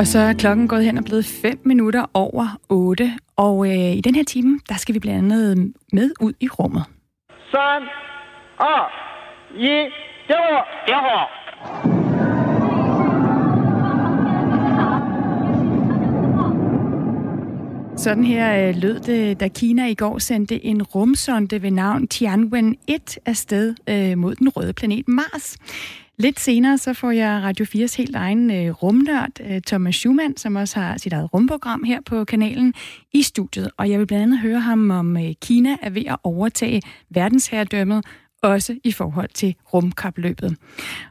Og så er klokken gået hen og blevet 8:05, og i den her time, der skal vi blandt andet med ud i rummet. 3, 2, 1, det var, det var. Sådan her lød det, da Kina i går sendte en rumsonde ved navn Tianwen 1 afsted mod den røde planet Mars. Lidt senere så får jeg Radio 4's helt egen rumnørd, Thomas Schumann, som også har sit eget rumprogram her på kanalen, i studiet. Og jeg vil blandt andet høre ham om Kina er ved at overtage verdensherredømmet, også i forhold til rumkapløbet.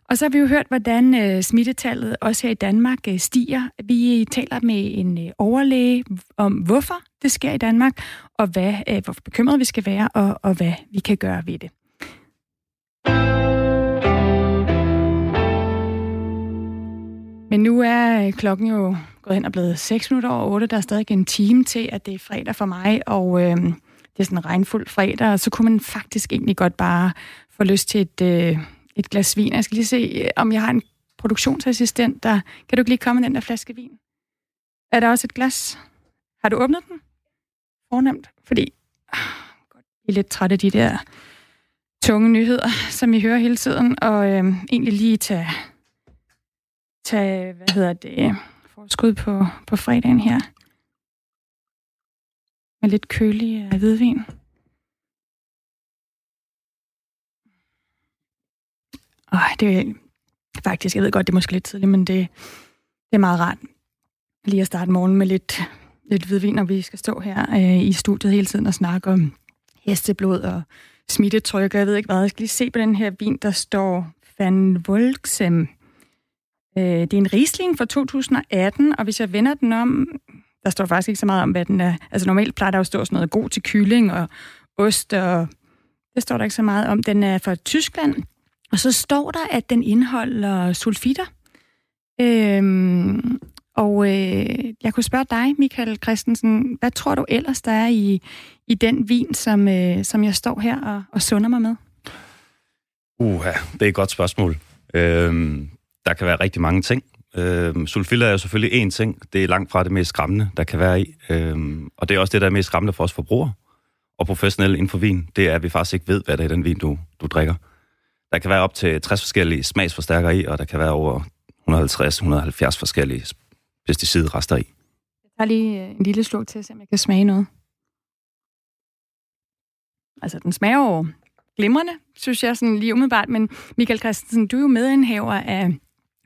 Og så har vi jo hørt, hvordan smittetallet også her i Danmark stiger. Vi taler med en overlæge om, hvorfor det sker i Danmark, og hvor bekymret vi skal være, og hvad vi kan gøre ved det. Men nu er klokken jo gået hen og blevet 8:06. Der er stadig en time til, at det er fredag for mig, og det er sådan en regnfuld fredag, og så kunne man faktisk egentlig godt bare få lyst til et glas vin. Jeg skal lige se, om jeg har en produktionsassistent, der... Kan du ikke lige komme med den der flaske vin? Er der også et glas? Har du åbnet den? Fornemt, fordi jeg er lidt træt af de der tunge nyheder, som I hører hele tiden, og egentlig lige tage forskud på fredagen her. Med lidt kølig hvidvin. Det er faktisk, jeg ved godt, det er måske lidt tidligt, men det er meget rart lige at starte morgen med lidt hvidvin, når vi skal stå her i studiet hele tiden og snakke om hesteblod og smittetryk. Jeg ved ikke hvad, jeg skal lige se på den her vin, der står Van Wolfsen. Det er en Riesling fra 2018, og hvis jeg vender den om... Der står faktisk ikke så meget om, hvad den er. Altså normalt plejer der jo stå sådan noget god til kylling og ost, og det står der ikke så meget om. Den er fra Tyskland, og så står der, at den indeholder sulfitter. Jeg kunne spørge dig, Michael Christensen, hvad tror du ellers, der er i den vin, som jeg står her og sunder mig med? Det er et godt spørgsmål. Der kan være rigtig mange ting. Sulfitter er jo selvfølgelig én ting. Det er langt fra det mest skræmmende, der kan være i. Og det er også det, der er mest skræmmende for os forbrugere og professionelle inden for vin. Det er, at vi faktisk ikke ved, hvad det er den vin, du drikker. Der kan være op til 60 forskellige smagsforstærkere i, og der kan være over 150-170 forskellige pesticidrester i. Jeg tager lige en lille slurk til, så jeg kan smage noget. Altså, den smager jo glimrende, synes jeg sådan lige umiddelbart. Men Michael Christensen, du er jo medindhaver af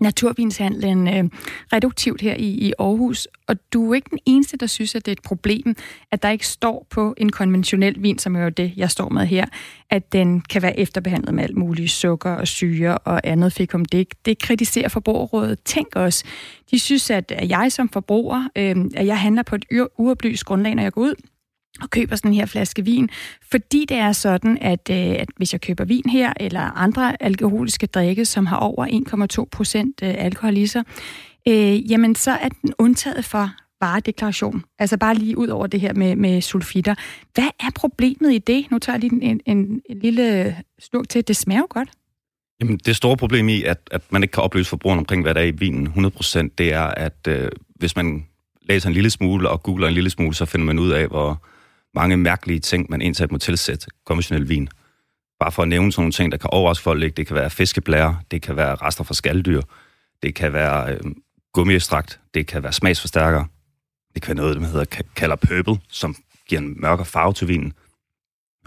Naturvinshandlen Reduktivt her i Aarhus, og du er ikke den eneste, der synes, at det er et problem, at der ikke står på en konventionel vin, som er jo det, jeg står med her, at den kan være efterbehandlet med alt muligt sukker og syre og andet fikumdik. Det kritiserer Forbrugerrådet. Tænk også. De synes, at jeg som forbruger, at jeg handler på et uoplyst grundlag, når jeg går ud og køber sådan her flaske vin, fordi det er sådan, at hvis jeg køber vin her, eller andre alkoholiske drikke, som har over 1,2% alkohol i sig, jamen så er den undtaget for varedeklaration. Altså bare lige ud over det her med sulfitter. Hvad er problemet i det? Nu tager jeg lige en lille slurk til. Det smager godt. Jamen det store problem i, at man ikke kan oplyse forbrugeren omkring, hvad der er i vinen 100%, det er, at hvis man læser en lille smule og googler en lille smule, så finder man ud af, hvor mange mærkelige ting, man indsat må tilsætte konventionel vin. Bare for at nævne sådan nogle ting, der kan overraske folk. Det kan være fiskeblære, det kan være rester fra skaldyr, det kan være gummiekstrakt, det kan være smagsforstærkere, det kan være noget, der kalder purple, som giver en mørkere farve til vinen.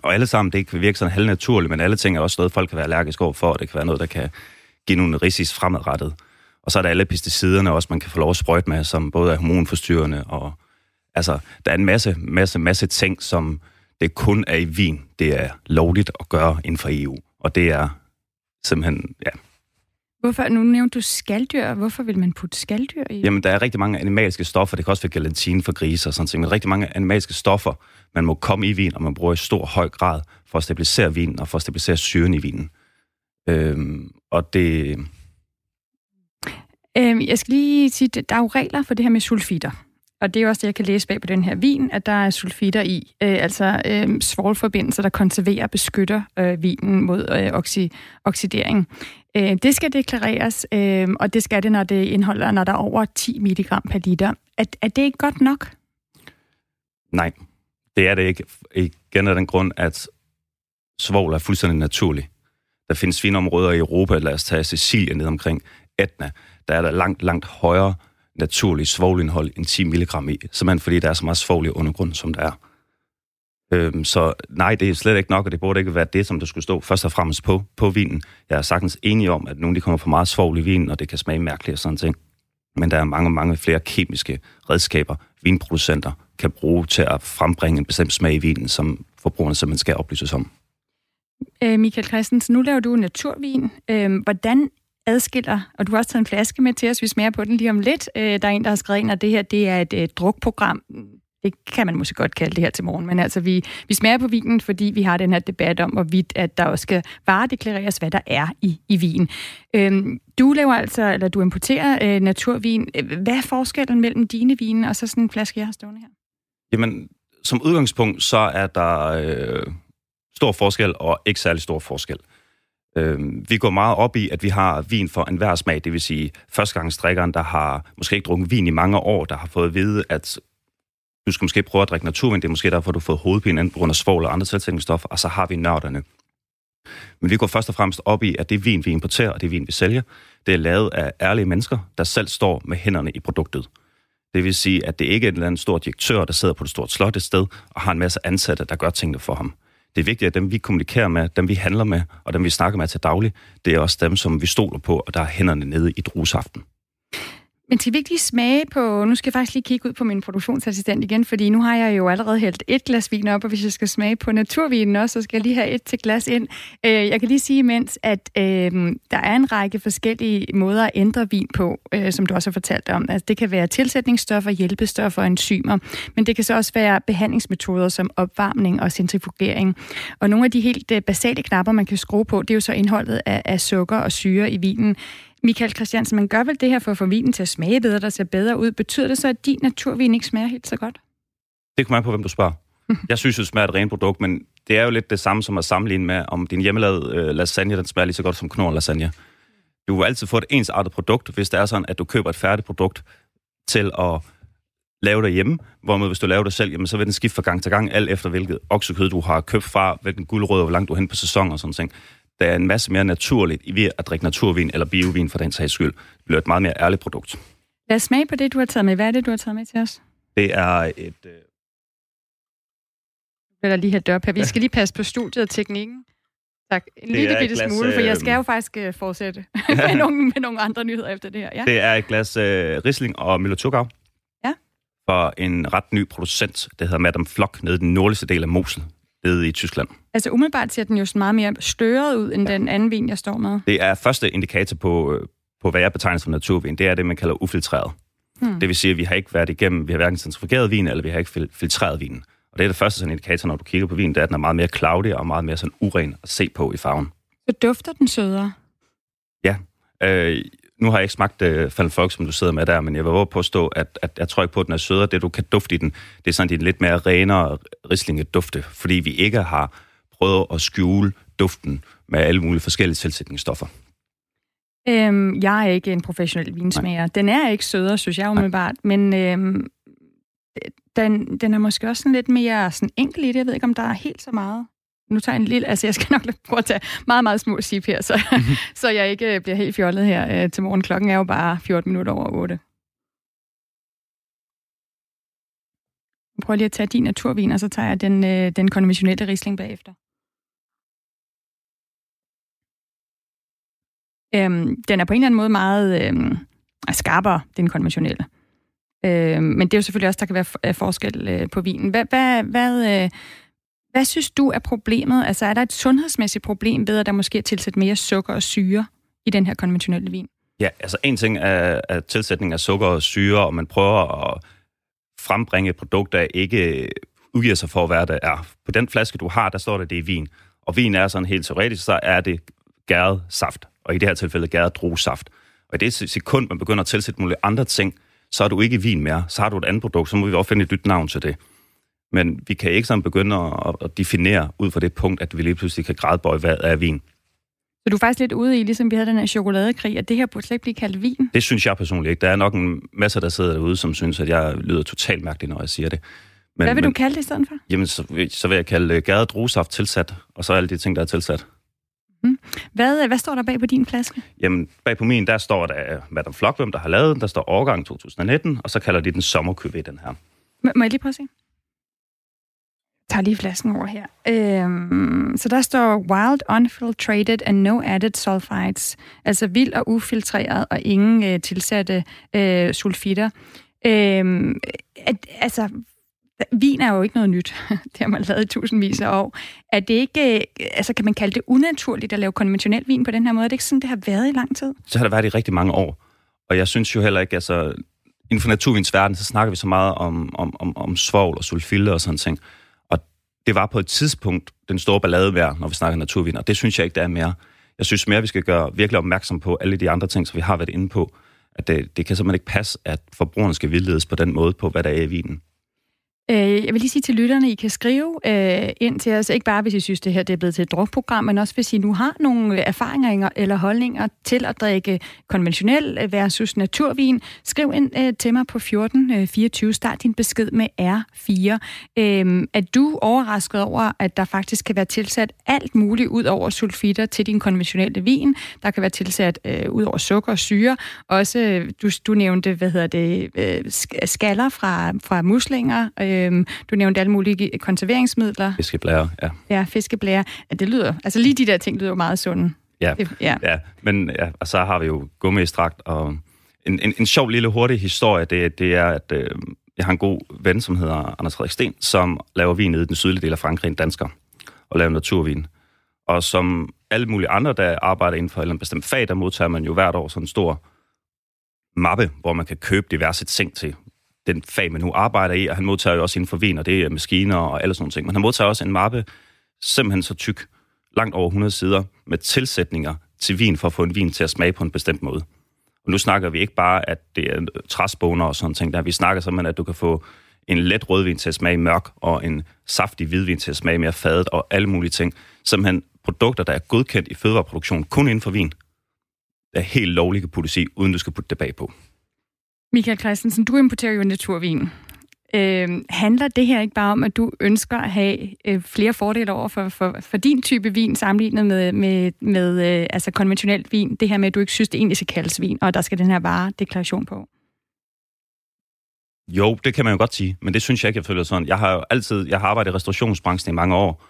Og alle sammen, det kan virke sådan halvnaturligt, men alle ting er også noget, folk kan være allergiske overfor, og det kan være noget, der kan give nogle risici fremadrettet. Og så er der alle pesticiderne også, man kan få lov at sprøjte med, som både er hormonforstyrrende og... Altså, der er en masse ting, som det kun er i vin, det er lovligt at gøre inden for EU. Og det er simpelthen, ja. Hvorfor, nu nævnte du skaldyr, hvorfor vil man putte skaldyr i? Jamen, der er rigtig mange animalske stoffer, det kan også være gelatine for grise og sådan ting, men rigtig mange animalske stoffer, man må komme i vin, og man bruger i stor høj grad for at stabilisere vinen, og for at stabilisere syren i vinen. Og det... Jeg skal lige sige, der er jo regler for det her med sulfitter. Og det er også det, jeg kan læse bag på den her vin, at der er sulfitter i, svovlforbindelser, der konserverer og beskytter vinen mod oxidering. Det skal deklareres, og det skal det, når det indeholder, når der er over 10 milligram per liter. Er det ikke godt nok? Nej, det er det ikke. Igen af den grund, at svovl er fuldstændig naturlig. Der findes svineområder i Europa, lad os tage Sicilien ned omkring Etna, der er der langt, langt højere naturlig svovlindhold end 10 milligram i, simpelthen fordi der er så meget svovl i undergrunden, som der er. Så nej, det er slet ikke nok, og det burde ikke være det, som der skulle stå først og fremmest på vinen. Jeg er sagtens enig om, at nogle de kommer for meget svovl i vinen, og det kan smage mærkeligt og sådan ting. Men der er mange, mange flere kemiske redskaber, vinproducenter kan bruge til at frembringe en bestemt smag i vinen, som forbrugerne simpelthen skal oplyses om. Michael Christensen, nu laver du naturvin. Hvordan adskiller, og du har også taget en flaske med til os, vi smager på den lige om lidt. Der er en, der har skrevet ind, at det her det er et drukprogram. Det kan man måske godt kalde det her til morgen, men altså vi smager på vinen, fordi vi har den her debat om, hvorvidt at der også skal varedeklareres, hvad der er i vin. Du laver altså, eller du importerer naturvin. Hvad er forskellen mellem dine vine og så sådan en flaske, jeg har stående her? Jamen, som udgangspunkt, så er der stor forskel og ikke særlig stor forskel. Vi går meget op i, at vi har vin for enhver smag, det vil sige førstegangsdrikkeren, der har måske ikke drukket vin i mange år, der har fået at vide, at du skal måske prøve at drikke naturvin, det er måske derfor, du har fået hovedpine enten på grund af svovl og andre tilsætningsstoffer, og så har vi nørderne. Men vi går først og fremmest op i, at det vin, vi importerer, og det vin, vi sælger, det er lavet af ærlige mennesker, der selv står med hænderne i produktet. Det vil sige, at det ikke er en eller anden stor direktør, der sidder på et stort slot et sted, og har en masse ansatte, der gør tingene for ham. Det er vigtigt, at dem, vi kommunikerer med, dem, vi handler med, og dem, vi snakker med til daglig, det er også dem, som vi stoler på, og der er hænderne nede i druesaften. Men til vigtige smage på... Nu skal jeg faktisk lige kigge ud på min produktionsassistent igen, fordi nu har jeg jo allerede hældt et glas vin op, og hvis jeg skal smage på naturvinen også, så skal jeg lige have et til glas ind. Jeg kan lige sige imens, at der er en række forskellige måder at ændre vin på, som du også har fortalt om. Altså, det kan være tilsætningsstoffer, hjælpestoffer og enzymer, men det kan så også være behandlingsmetoder som opvarmning og centrifugering. Og nogle af de helt basale knapper, man kan skrue på, det er jo så indholdet af sukker og syre i vinen. Michael Christiansen, man gør vel det her for at få vinen til at smage bedre, der ser bedre ud. Betyder det så, at din naturvin ikke smager helt så godt? Det kommer an på, hvem du spørger. Jeg synes, det smager et rent produkt, men det er jo lidt det samme som at sammenligne med, om din hjemmelavede lasagne, den smager lige så godt som knor lasagne. Du vil altid få et ensartet produkt, hvis det er sådan, at du køber et færdigt produkt til at lave derhjemme, hvorimod hvis du laver det selv, jamen, så vil den skifte fra gang til gang, alt efter hvilket oksekød du har købt fra, hvilken gulerod, hvor langt du er hen på sæson og sådan ting. Der er en masse mere naturligt i ved at drikke naturvin eller biovin for den sags skyld. Det bliver et meget mere ærligt produkt. Lad os smage på det, du har taget med. Hvad er det, du har taget med til os? Det er et... Jeg vil lige have det op her. Vi skal lige passe på studiet og teknikken. Tak. En lille bitte smule, for jeg skal jo faktisk fortsætte med nogle andre nyheder efter det her. Ja. Det er et glas Riesling og Müller-Thurgau. Ja. For en ret ny producent, der hedder Madame Flock, nede i den nordligste del af Mosel. I Tyskland. Altså umiddelbart ser den jo meget mere støret ud, end den anden vin, jeg står med. Det er første indikator på hvad jeg betegner som naturvin. Det er det, man kalder ufiltreret. Det vil sige, at vi har ikke været igennem, vi har hverken centrifugeret vin, eller vi har ikke filtreret vinen. Og det er det første sådan indikator, når du kigger på vinen, det er, at den er meget mere cloudy og meget mere sådan uren at se på i farven. Så dufter den sødere? Ja. Nu har jeg ikke smagt Van Wolfsen, som du sidder med der, men jeg vil våge påstå, at jeg tror ikke på, at den er sødere. Det, du kan dufte i den, det er sådan, det er lidt mere renere rislinge-dufte, fordi vi ikke har prøvet at skjule duften med alle mulige forskellige tilsætningsstoffer. Jeg er ikke en professionel vinsmager. Nej. Den er ikke sødere, synes jeg umiddelbart, men den er måske også sådan lidt mere sådan enkel i det. Jeg ved ikke, om der er helt så meget... Nu tager jeg en lille... Altså, jeg skal nok prøve at tage meget, meget små sip her, så jeg ikke bliver helt fjollet her til morgen. Klokken er jo bare 14 minutter over 8. Prøv lige at tage din naturvin, og så tager jeg den konventionelle Riesling bagefter. Den er på en eller anden måde meget skarpere, den konventionelle. Men det er jo selvfølgelig også, der kan være forskel på vinen. Hvad synes du er problemet? Altså, er der et sundhedsmæssigt problem ved, at der måske er tilsat mere sukker og syre i den her konventionelle vin? Ja, altså en ting er tilsætning af sukker og syre, og man prøver at frembringe et produkt, der ikke udgiver sig for, hvad det er. På den flaske, du har, der står det er vin. Og vin er sådan helt teoretisk, så er det gæret saft, og i det her tilfælde gæret druesaft. Og i det sekund, man begynder at tilsætte nogle andre ting, så er du ikke vin mere. Så har du et andet produkt, så må vi også finde et nyt navn til det. Men vi kan ikke sådan begynde at definere ud fra det punkt, at vi lige pludselig kan gradbøje, hvad er vin. Så du er faktisk lidt ude i, ligesom vi havde den her chokoladekrig, at det her burde slet ikke blive kaldt vin? Det synes jeg personligt ikke. Der er nok en masse, der sidder derude, som synes, at jeg lyder totalt mærkelig, når jeg siger det. Men, hvad vil du kalde det i stedet for? Jamen, så vil jeg kalde gæret druesaft tilsat, og så alle de ting, der er tilsat. Mm. Hvad står der bag på din flaske? Jamen, bag på min, der står der Madame Flock, hvem der har lavet den. Der står årgang 2019, og så kalder de den sommerkøbe, den her. Må jeg lige prøve at se? Jeg tager lige flasken over her. Så der står wild, unfiltrated and no added sulfides. Altså vild og ufiltreret, og ingen tilsatte sulfitter. Altså... Vin er jo ikke noget nyt. Det har man lavet i tusindvis af år. Er det ikke, altså kan man kalde det unaturligt at lave konventionel vin på den her måde? Er det ikke sådan, det har været i lang tid? Så har det været i rigtig mange år. Og jeg synes jo heller ikke, altså inden for naturvinsverden, så snakker vi så meget om svovl og sulfilde og sådan ting. Og det var på et tidspunkt den store ballade værd, når vi snakker naturvin, og det synes jeg ikke, der er mere. Jeg synes mere, vi skal gøre virkelig opmærksom på alle de andre ting, som vi har været inde på. At det kan simpelthen ikke passe, at forbrugerne skal vildledes på den måde på, hvad der er i vinen. Jeg vil lige sige til lytterne, I kan skrive ind til os, ikke bare hvis I synes, det her det er blevet til et drukprogram, men også hvis I nu har nogle erfaringer eller holdninger til at drikke konventionel versus naturvin. Skriv ind til mig på 1424. Start din besked med R4. Er du overrasket over, at der faktisk kan være tilsat alt muligt ud over sulfitter til din konventionelle vin? Der kan være tilsat ud over sukker og syre. Også, du nævnte, skaller fra muslinger. Du nævnte alle mulige konserveringsmidler. Fiskeblære, ja. Ja, fiskeblære. Ja, det lyder... Altså lige de der ting lyder jo meget sunde. Ja, ja. Men ja, og så har vi jo gummistrakt, og en sjov lille hurtig historie, det er, at jeg har en god ven, som hedder Anders Frederik Sten, som laver vin nede i den sydlige del af Frankrig, en dansker, og laver naturvin. Og som alle mulige andre, der arbejder inden for et eller andet bestemt fag, der modtager man jo hvert år sådan en stor mappe, hvor man kan købe diverse ting til den fag, man nu arbejder i, og han modtager jo også inden for vin, og det er maskiner og alle sådan nogle ting. Men han modtager også en mappe, simpelthen så tyk, langt over 100 sider, med tilsætninger til vin, for at få en vin til at smage på en bestemt måde. Og nu snakker vi ikke bare, at det er træsboner og sådan ting der. Vi snakker simpelthen, at du kan få en let rødvin til at smage mørk, og en saftig hvidvin til at smage mere fadet, og alle mulige ting. Simpelthen produkter, der er godkendt i fødevareproduktion, kun inden for vin, der er helt lovligt at puttes i, uden du skal putte det bagpå. Michael Christensen, du importerer jo naturvin. Handler det her ikke bare om, at du ønsker at have flere fordele over for din type vin, sammenlignet med altså konventionelt vin? Det her med, at du ikke synes, det egentlig skal kaldes vin, og der skal den her varedeklaration på? Jo, det kan man jo godt sige, men det synes jeg ikke, jeg føler sådan. Jeg har arbejdet i restaurationsbranchen i mange år,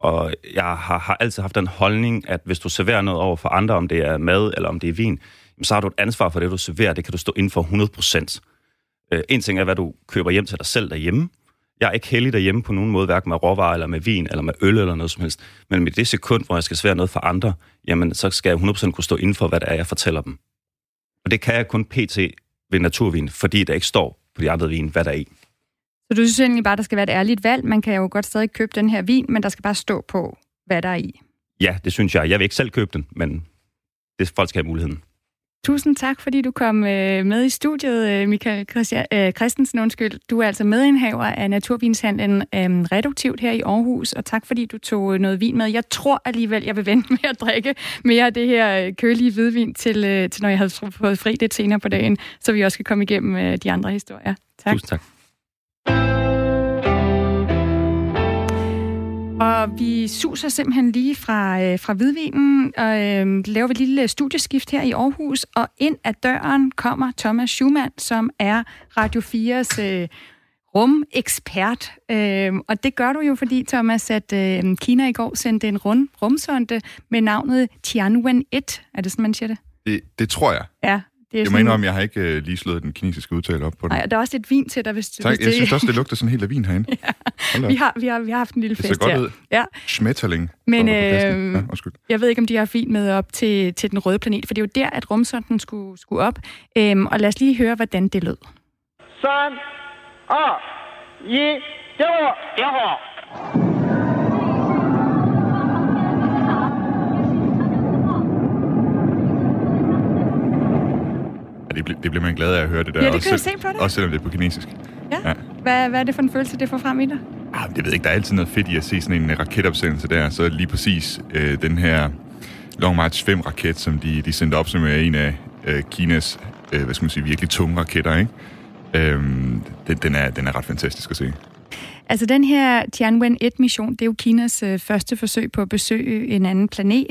og jeg har altid haft den holdning, at hvis du serverer noget over for andre, om det er mad eller om det er vin, så har du et ansvar for det, du serverer. Det kan du stå inden for 100%. En ting er, hvad du køber hjem til dig selv derhjemme. Jeg er ikke heldig derhjemme på nogen måde, hverken med råvarer, eller med vin, eller med øl, eller noget som helst. Men i det sekund, hvor jeg skal servere noget for andre, jamen, så skal jeg 100% kunne stå inden for, hvad det er, jeg fortæller dem. Og det kan jeg kun pt. Ved naturvin, fordi der ikke står på de andre vin, hvad der er i. Så du synes egentlig bare, der skal være et ærligt valg? Man kan jo godt stadig købe den her vin, men der skal bare stå på, hvad der er i. Ja, det synes jeg. Jeg vil ikke selv købe den, men det folk skal have muligheden. Tusind tak, fordi du kom med i studiet, Michael Christensen. Du er altså medindhaver af Naturvinshandlen Reduktivt her i Aarhus, og tak, fordi du tog noget vin med. Jeg tror alligevel, jeg vil vente med at drikke mere af det her kølige hvidvin, til når jeg havde fået fri det senere på dagen, så vi også kan komme igennem de andre historier. Tak. Tusind tak. Og vi suser simpelthen lige fra hvidvinen, og laver et lille studieskift her i Aarhus, og ind ad døren kommer Thomas Schumann, som er Radio 4's rumekspert. Og det gør du jo, fordi, Thomas, at Kina i går sendte en rumsonde med navnet Tianwen 1. Er det sådan, man siger det? Det tror jeg. Ja. Jeg mener om, jeg har ikke lige slået den kinesiske udtale op på det. Nej, der er også lidt vin til dig, hvis tak, jeg synes også, det lugter sådan helt af vin herinde. Ja. Vi har haft en lille fest her. Det ser godt ud. Ja. Schmetterling. Men jeg ved ikke, om de har fint med op til den røde planet, for det er jo der, at rumsonden skulle op. Og lad os lige høre, hvordan det lød. 3, 2, 1, det var det bliver man glad af at høre det der. Ja, det kan også, jeg se på dig. Også selvom det er på kinesisk. Ja. Ja. Hvad er det for en følelse, det får frem i dig? Det ved jeg ikke. Der er altid noget fedt i at se sådan en raketopsendelse der. Så lige præcis den her Long March 5 raket, som de sendte op, som er en af Kinas virkelig tunge raketter, ikke? Den er ret fantastisk at se. Altså den her Tianwen 1-mission, det er jo Kinas første forsøg på at besøge en anden planet.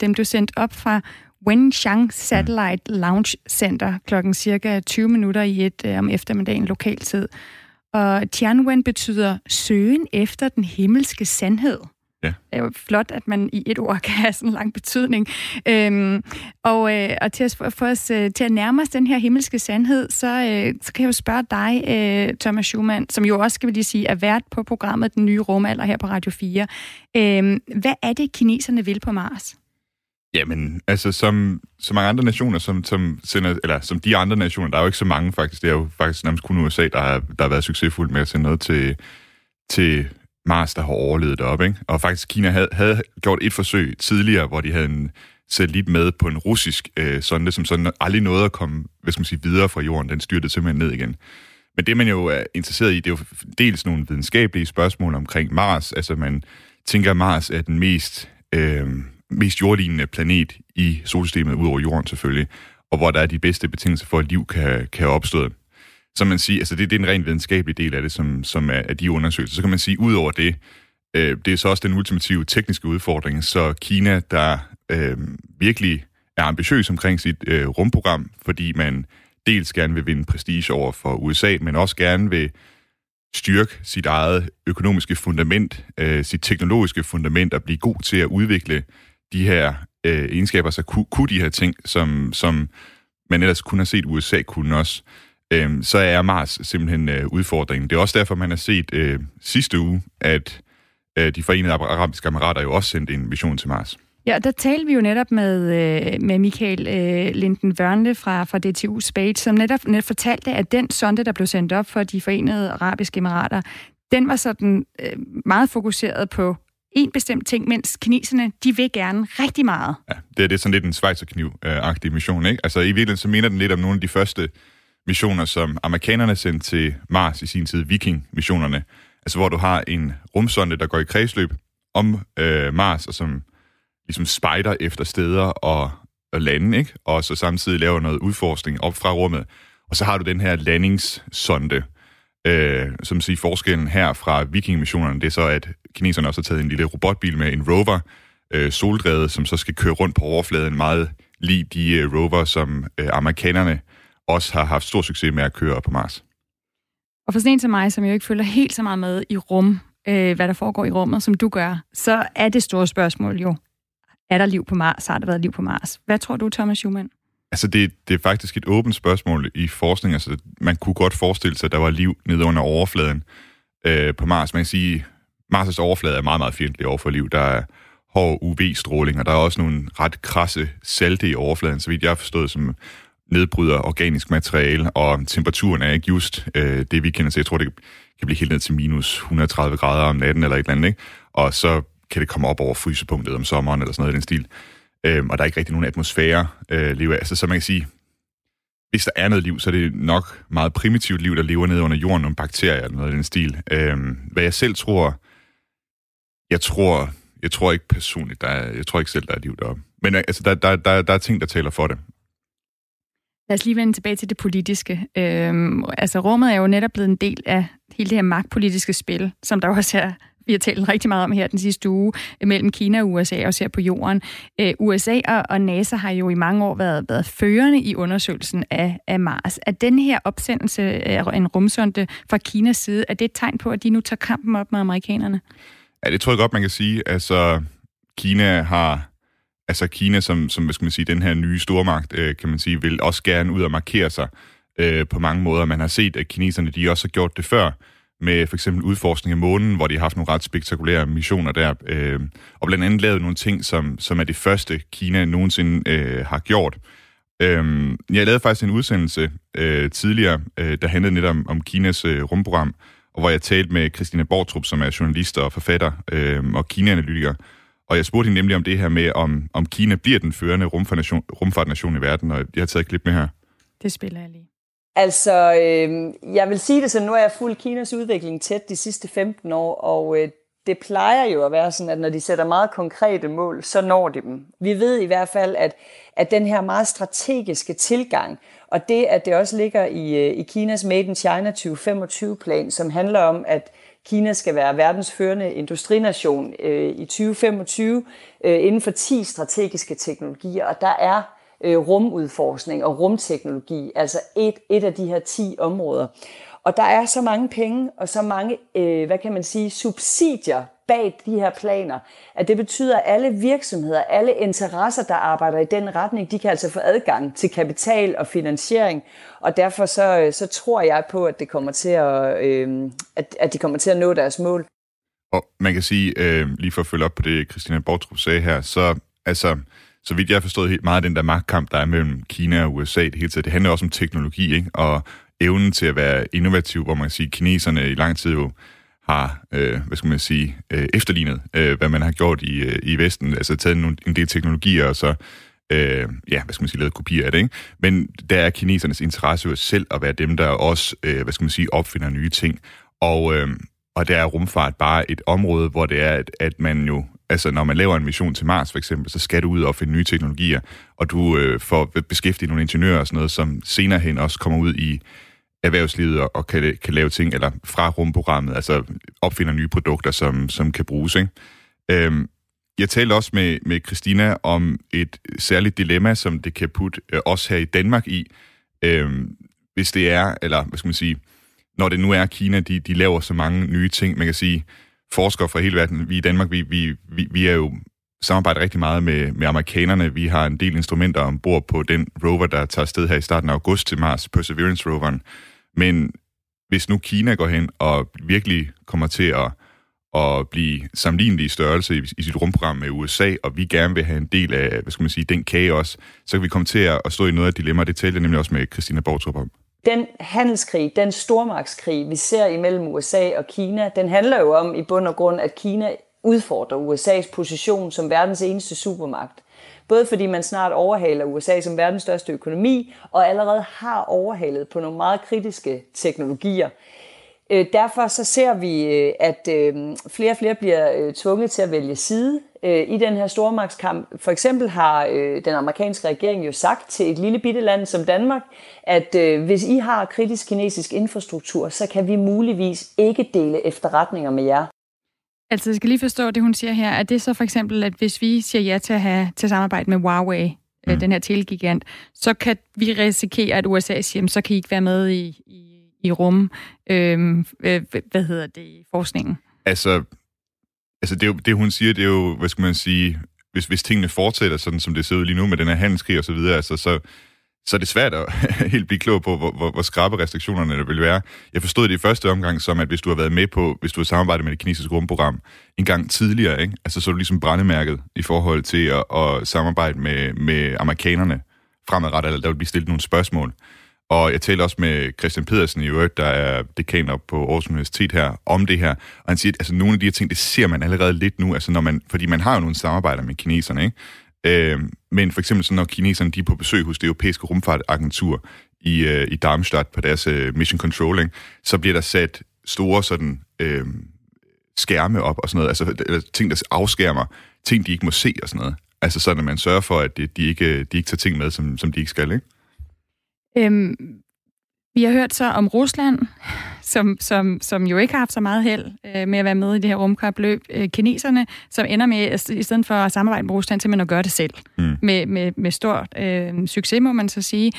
Den blev sendt op fra Wenzhang Satellite Lounge Center klokken cirka 20 minutter i et om eftermiddagen lokaltid. Og Tianwen betyder søgen efter den himmelske sandhed. Ja. Det er jo flot, at man i et ord kan have sådan en lang betydning. Og til at nærme os den her himmelske sandhed, så kan jeg jo spørge dig, Thomas Schumann, som jo også, skal vi lige sige, er vært på programmet Den Nye Romalder her på Radio 4. Hvad er det, kineserne vil på Mars? Jamen, altså som mange andre nationer, som sender, eller som de andre nationer, der er jo ikke så mange faktisk, det er jo faktisk nærmest kun USA, der har været succesfuld med at sende noget til Mars, der har overlevet deroppe, ikke? Og faktisk Kina havde gjort et forsøg tidligere, hvor de havde en satellit med på en russisk sonde, som sådan aldrig nåede at komme videre fra jorden. Den styrtede simpelthen ned igen. Men det, man jo er interesseret i, det er jo dels nogle videnskabelige spørgsmål omkring Mars. Altså, man tænker, at Mars er den mest jordlignende planet i solsystemet, ud over jorden selvfølgelig, og hvor der er de bedste betingelser for, at liv kan opstå. Så man siger, altså det er en ren videnskabelig del af det, som er af de undersøgelser. Så kan man sige, ud over det, det er så også den ultimative tekniske udfordring. Så Kina, der virkelig er ambitiøs omkring sit rumprogram, fordi man dels gerne vil vinde prestige over for USA, men også gerne vil styrke sit eget økonomiske fundament, sit teknologiske fundament, og blive god til at udvikle de her egenskaber, så kunne de her ting, som man ellers kun har set USA kunne også. Så er Mars simpelthen udfordringen. Det er også derfor, man har set sidste uge, at de Forenede Arabiske Emirater jo også sendte en mission til Mars. Ja, der talte vi jo netop med Michael Linden Wernle fra DTU Space, som netop fortalte, at den sonde, der blev sendt op for de Forenede Arabiske Emirater, den var sådan meget fokuseret på en bestemt ting, mens kineserne, de vil gerne rigtig meget. Ja, det er sådan lidt en schweizerkniv-agtig mission, ikke? Altså i virkeligheden, så minder den lidt om nogle af de første missioner, som amerikanerne sendte til Mars i sin tid, Viking-missionerne. Altså hvor du har en rumsonde, der går i kredsløb om Mars, og som ligesom spejder efter steder og lande, ikke? Og så samtidig laver noget udforskning op fra rummet. Og så har du den her landingssonde, som siger forskellen her fra Viking-missionerne, det er så, at kineserne også har taget en lille robotbil med en rover, soldrevet, som så skal køre rundt på overfladen, meget lig de rover, som amerikanerne også har haft stor succes med at køre op på Mars. Og for sådan en som mig, som jo ikke følger helt så meget med i rum, hvad der foregår i rummet, som du gør, så er det store spørgsmål jo, er der liv på Mars? Har der været liv på Mars? Hvad tror du, Thomas Schumann? Altså, det er faktisk et åbent spørgsmål i forskning. Altså, man kunne godt forestille sig, at der var liv nede under overfladen på Mars. Man kan sige, Mars' overflade er meget, meget fjendtlig overfor liv. Der er hård UV-stråling, og der er også nogle ret krasse salte i overfladen, så vidt jeg har forstået, som nedbryder organisk materiale, og temperaturen er ikke just det, vi kender til. Jeg tror, det kan blive helt ned til minus 130 grader om natten eller et eller andet, ikke? Og så kan det komme op over frysepunktet om sommeren eller sådan noget i den stil. Og der er ikke rigtig nogen atmosfære lever af. Altså, så man kan sige, hvis der er noget liv, så er det nok meget primitivt liv, der lever nede under jorden, nogle bakterier eller noget i den stil. Hvad jeg selv tror, jeg tror ikke personligt, jeg tror ikke selv, der er liv deroppe. Men altså, der er ting, der taler for det. Lad os lige vende tilbage til det politiske. Altså rummet er jo netop blevet en del af hele det her magtpolitiske spil, som der også er, vi har talt rigtig meget om her den sidste uge, mellem Kina og USA, også her på jorden. USA og NASA har jo i mange år været førende i undersøgelsen af Mars. Er den her opsendelse af en rumsonde fra Kinas side, er det et tegn på, at de nu tager kampen op med amerikanerne? Ja, det tror jeg godt, man kan sige. Altså, Kina, som hvad skal man sige, den her nye stormagt, kan man sige, vil også gerne ud og markere sig på mange måder. Man har set, at kineserne, de også har gjort det før, med for eksempel udforskning af månen, hvor de har haft nogle ret spektakulære missioner der, og blandt andet lavet nogle ting, som er det første, Kina nogensinde har gjort. Jeg lavede faktisk en udsendelse tidligere, der handlede netop om Kinas rumprogram, og hvor jeg talte med Christina Boutrup, som er journalist og forfatter og Kina-analytiker, og jeg spurgte hende nemlig om det her med, om Kina bliver den førende rumfartnation i verden, og jeg har taget et klip med her. Det spiller jeg lige. Altså, jeg vil sige det, så nu er jeg fulgt Kinas udvikling tæt de sidste 15 år, og det plejer jo at være sådan, at når de sætter meget konkrete mål, så når de dem. Vi ved i hvert fald, at den her meget strategiske tilgang, og det, at det også ligger i Kinas Made in China 2025-plan, som handler om, at Kina skal være verdens førende industrination i 2025 inden for 10 strategiske teknologier, og der er rumudforskning og rumteknologi, altså et af de her 10 områder. Og der er så mange penge og så mange, subsidier bag de her planer, at det betyder, at alle virksomheder, alle interesser, der arbejder i den retning, de kan altså få adgang til kapital og finansiering. Og derfor så tror jeg på, at det kommer til at de kommer til at nå deres mål. Og man kan sige, lige for at følge op på det, Christina Boutrup sagde her, så vidt jeg har forstået helt meget af den der magtkamp, der er mellem Kina og USA det hele tiden. Det handler også om teknologi, ikke? Og evnen til at være innovativ, hvor man kan sige, at kineserne i lang tid jo har, efterlignet, hvad man har gjort i Vesten, altså taget en del teknologier og så, lavet kopier af det, ikke? Men der er kinesernes interesse jo selv at være dem, der også, opfinder nye ting. Og der er rumfart bare et område, hvor det er, at man jo, altså når man laver en mission til Mars for eksempel, så skal du ud og finde nye teknologier, og du får beskæftiget nogle ingeniører og sådan noget, som senere hen også kommer ud i erhvervslivet og kan lave ting, eller fra rumprogrammet, altså opfinder nye produkter, som kan bruges, ikke? Jeg talte også med Christina om et særligt dilemma, som det kan putte os her i Danmark i, hvis det er, eller når det nu er Kina, de laver så mange nye ting, man kan sige, forskere fra hele verden. Vi i Danmark, vi er jo samarbejder rigtig meget med amerikanerne. Vi har en del instrumenter ombord på den rover, der tager sted her i starten af august til Mars, Perseverance-roveren. Men hvis nu Kina går hen og virkelig kommer til at blive sammenlignelig i størrelse i sit rumprogram med USA, og vi gerne vil have en del af, den kage også, så kan vi komme til at stå i noget af dilemmaer. Det talte jeg nemlig også med Christina Boutrup om. Den handelskrig, den stormagtskrig, vi ser imellem USA og Kina, den handler jo om i bund og grund, at Kina udfordrer USA's position som verdens eneste supermagt. Både fordi man snart overhaler USA som verdens største økonomi, og allerede har overhalet på nogle meget kritiske teknologier. Derfor så ser vi, at flere og flere bliver tvunget til at vælge side i den her stormagtskamp. For eksempel har den amerikanske regering jo sagt til et lille bitte land som Danmark, at hvis I har kritisk kinesisk infrastruktur, så kan vi muligvis ikke dele efterretninger med jer. Altså, jeg skal lige forstå det, hun siger her. Er det så for eksempel, at hvis vi siger ja til at have til samarbejde med Huawei, den her telegigant, så kan vi risikere, at USA siger, så kan I ikke være med i rum, forskningen? Altså det hun siger, det er jo, hvis tingene fortsætter sådan, som det ser ud lige nu med den her handelskrig og så videre, altså, så er det svært at helt blive klog på, hvor skrappe restriktionerne der vil være. Jeg forstod det i første omgang som, at hvis du har været med på, hvis du har samarbejdet med det kinesiske rumprogram en gang tidligere, ikke? Altså så er du ligesom brændemærket i forhold til at samarbejde med amerikanerne fremadrettet, eller der vil blive stillet nogle spørgsmål. Og jeg talte også med Christian Pedersen i øvrigt, der er dekan op på Aarhus Universitet her, om det her. Og han siger, at altså, nogle af de her ting, det ser man allerede lidt nu, altså, fordi man har jo nogle samarbejder med kineserne, ikke? Men for eksempel så når kineserne de er på besøg hos det europæiske rumfartagentur i Darmstadt på deres mission controlling, så bliver der sat store sådan skærme op og sådan noget, altså ting der afskærmer ting de ikke må se og sådan noget, altså sådan at man sørger for at de ikke tager ting med som de ikke skal, ikke? Vi har hørt så om Rusland, som jo ikke har haft så meget held med at være med i det her rumkapløb. Kineserne, som ender med, i stedet for at samarbejde med Rusland, simpelthen at gøre det selv. Med stor succes, må man så sige.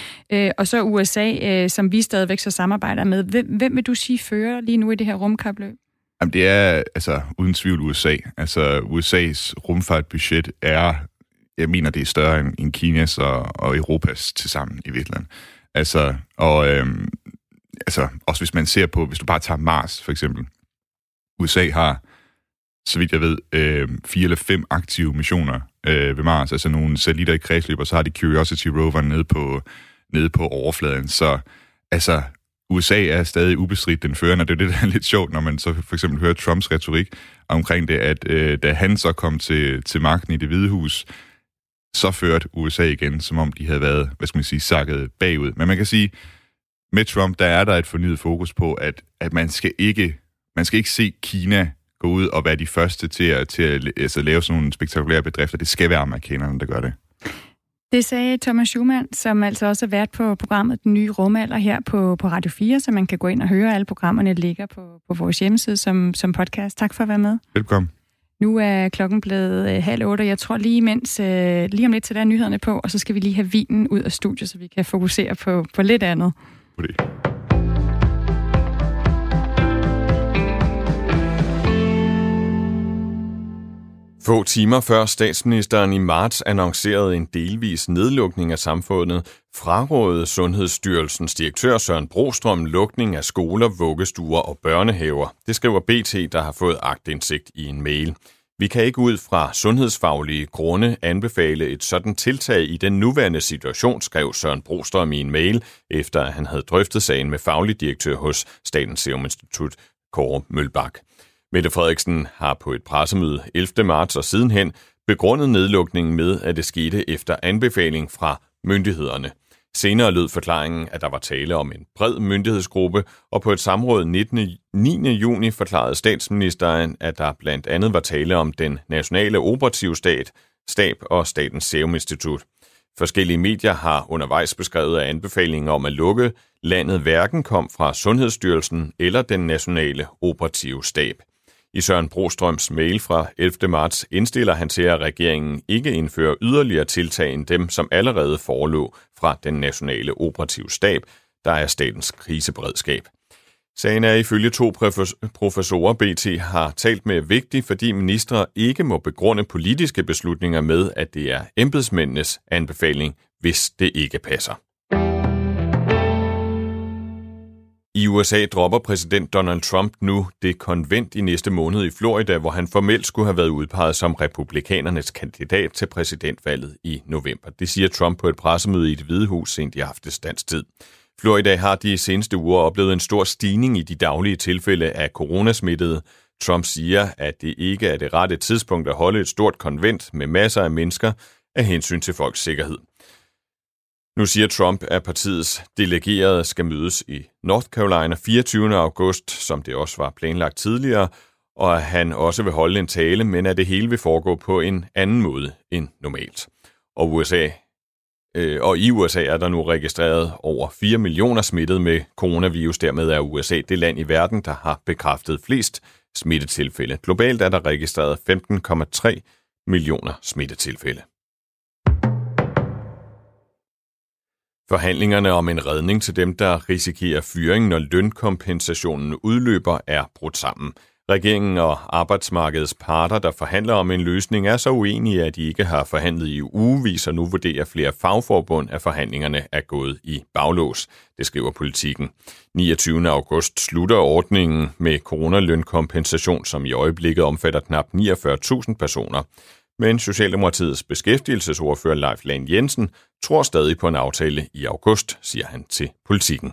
Og så USA, som vi stadigvæk så samarbejder med. Hvem vil du sige fører lige nu i det her rumkapløb? Jamen det er altså uden tvivl USA. Altså USA's rumfartbudget er, jeg mener, det er større end Kinas og Europas tilsammen i virkeligheden. Altså, også hvis man ser på, hvis du bare tager Mars for eksempel. USA har, så vidt jeg ved, 4 eller 5 aktive missioner ved Mars, altså nogle satellitter i kredsløb, og så har de Curiosity rover nede på overfladen. Så altså, USA er stadig ubestridt den førende, og det er det, der er lidt sjovt, når man så for eksempel hører Trumps retorik omkring det, at da han så kom til magten i Det Hvide Hus, så førte USA igen, som om de havde været, sakket bagud. Men man kan sige, med Trump, der er der et fornyet fokus på, at man skal ikke se Kina gå ud og være de første til at lave sådan nogle spektakulære bedrifter. Det skal være amerikanerne, der gør det. Det sagde Thomas Schumann, som altså også har været på programmet Den Nye Romalder her på Radio 4, så man kan gå ind og høre. Alle programmerne ligger på vores hjemmeside som podcast. Tak for at være med. Velkommen. Nu er klokken blevet 7:30, og jeg tror lige om lidt til der er nyhederne på, og så skal vi lige have vinen ud af studiet, så vi kan fokusere på lidt andet. Fordi. Få timer før statsministeren i marts annoncerede en delvis nedlukning af samfundet, frarådede Sundhedsstyrelsens direktør Søren Brostrøm lukning af skoler, vuggestuer og børnehaver. Det skriver BT, der har fået aktindsigt i en mail. Vi kan ikke ud fra sundhedsfaglige grunde anbefale et sådan tiltag i den nuværende situation, skrev Søren Brostrøm i en mail, efter at han havde drøftet sagen med faglig direktør hos Statens Serum Institut, Kåre Mølbak. Mette Frederiksen har på et pressemøde 11. marts og sidenhen begrundet nedlukningen med, at det skete efter anbefaling fra myndighederne. Senere lød forklaringen, at der var tale om en bred myndighedsgruppe, og på et samråd 9. juni forklarede statsministeren, at der blandt andet var tale om den nationale operative stab og Statens Serum Institut. Forskellige medier har undervejs beskrevet, at anbefalingen om at lukke landet hverken kom fra Sundhedsstyrelsen eller den nationale operative stab. I Søren Brostrøms mail fra 11. marts indstiller han til, at regeringen ikke indfører yderligere tiltag end dem, som allerede forelå fra den nationale operative stab, der er statens kriseberedskab. Sagen er ifølge 2 professorer BT har talt med vigtig, fordi ministre ikke må begrunde politiske beslutninger med, at det er embedsmændenes anbefaling, hvis det ikke passer. I USA dropper præsident Donald Trump nu det konvent i næste måned i Florida, hvor han formelt skulle have været udpeget som republikanernes kandidat til præsidentvalget i november. Det siger Trump på et pressemøde i Det Hvide Hus sent i aftes dansk tid. Florida har de seneste uger oplevet en stor stigning i de daglige tilfælde af coronasmittede. Trump siger, at det ikke er det rette tidspunkt at holde et stort konvent med masser af mennesker af hensyn til folks sikkerhed. Nu siger Trump, at partiets delegerede skal mødes i North Carolina 24. august, som det også var planlagt tidligere, og at han også vil holde en tale, men at det hele vil foregå på en anden måde end normalt. Og i USA er der nu registreret over 4 millioner smittede med coronavirus. Dermed er USA det land i verden, der har bekræftet flest smittetilfælde. Globalt er der registreret 15,3 millioner smittetilfælde. Forhandlingerne om en redning til dem, der risikerer fyring, når lønkompensationen udløber, er brudt sammen. Regeringen og arbejdsmarkedets parter, der forhandler om en løsning, er så uenige, at de ikke har forhandlet i ugevis, og nu vurderer flere fagforbund, at forhandlingerne er gået i baglås. Det skriver Politiken. 29. august slutter ordningen med coronalønkompensation, som i øjeblikket omfatter knap 49.000 personer. Men Socialdemokratiets beskæftigelsesordfører Leif Lahn Jensen tror stadig på en aftale i august, siger han til Politiken.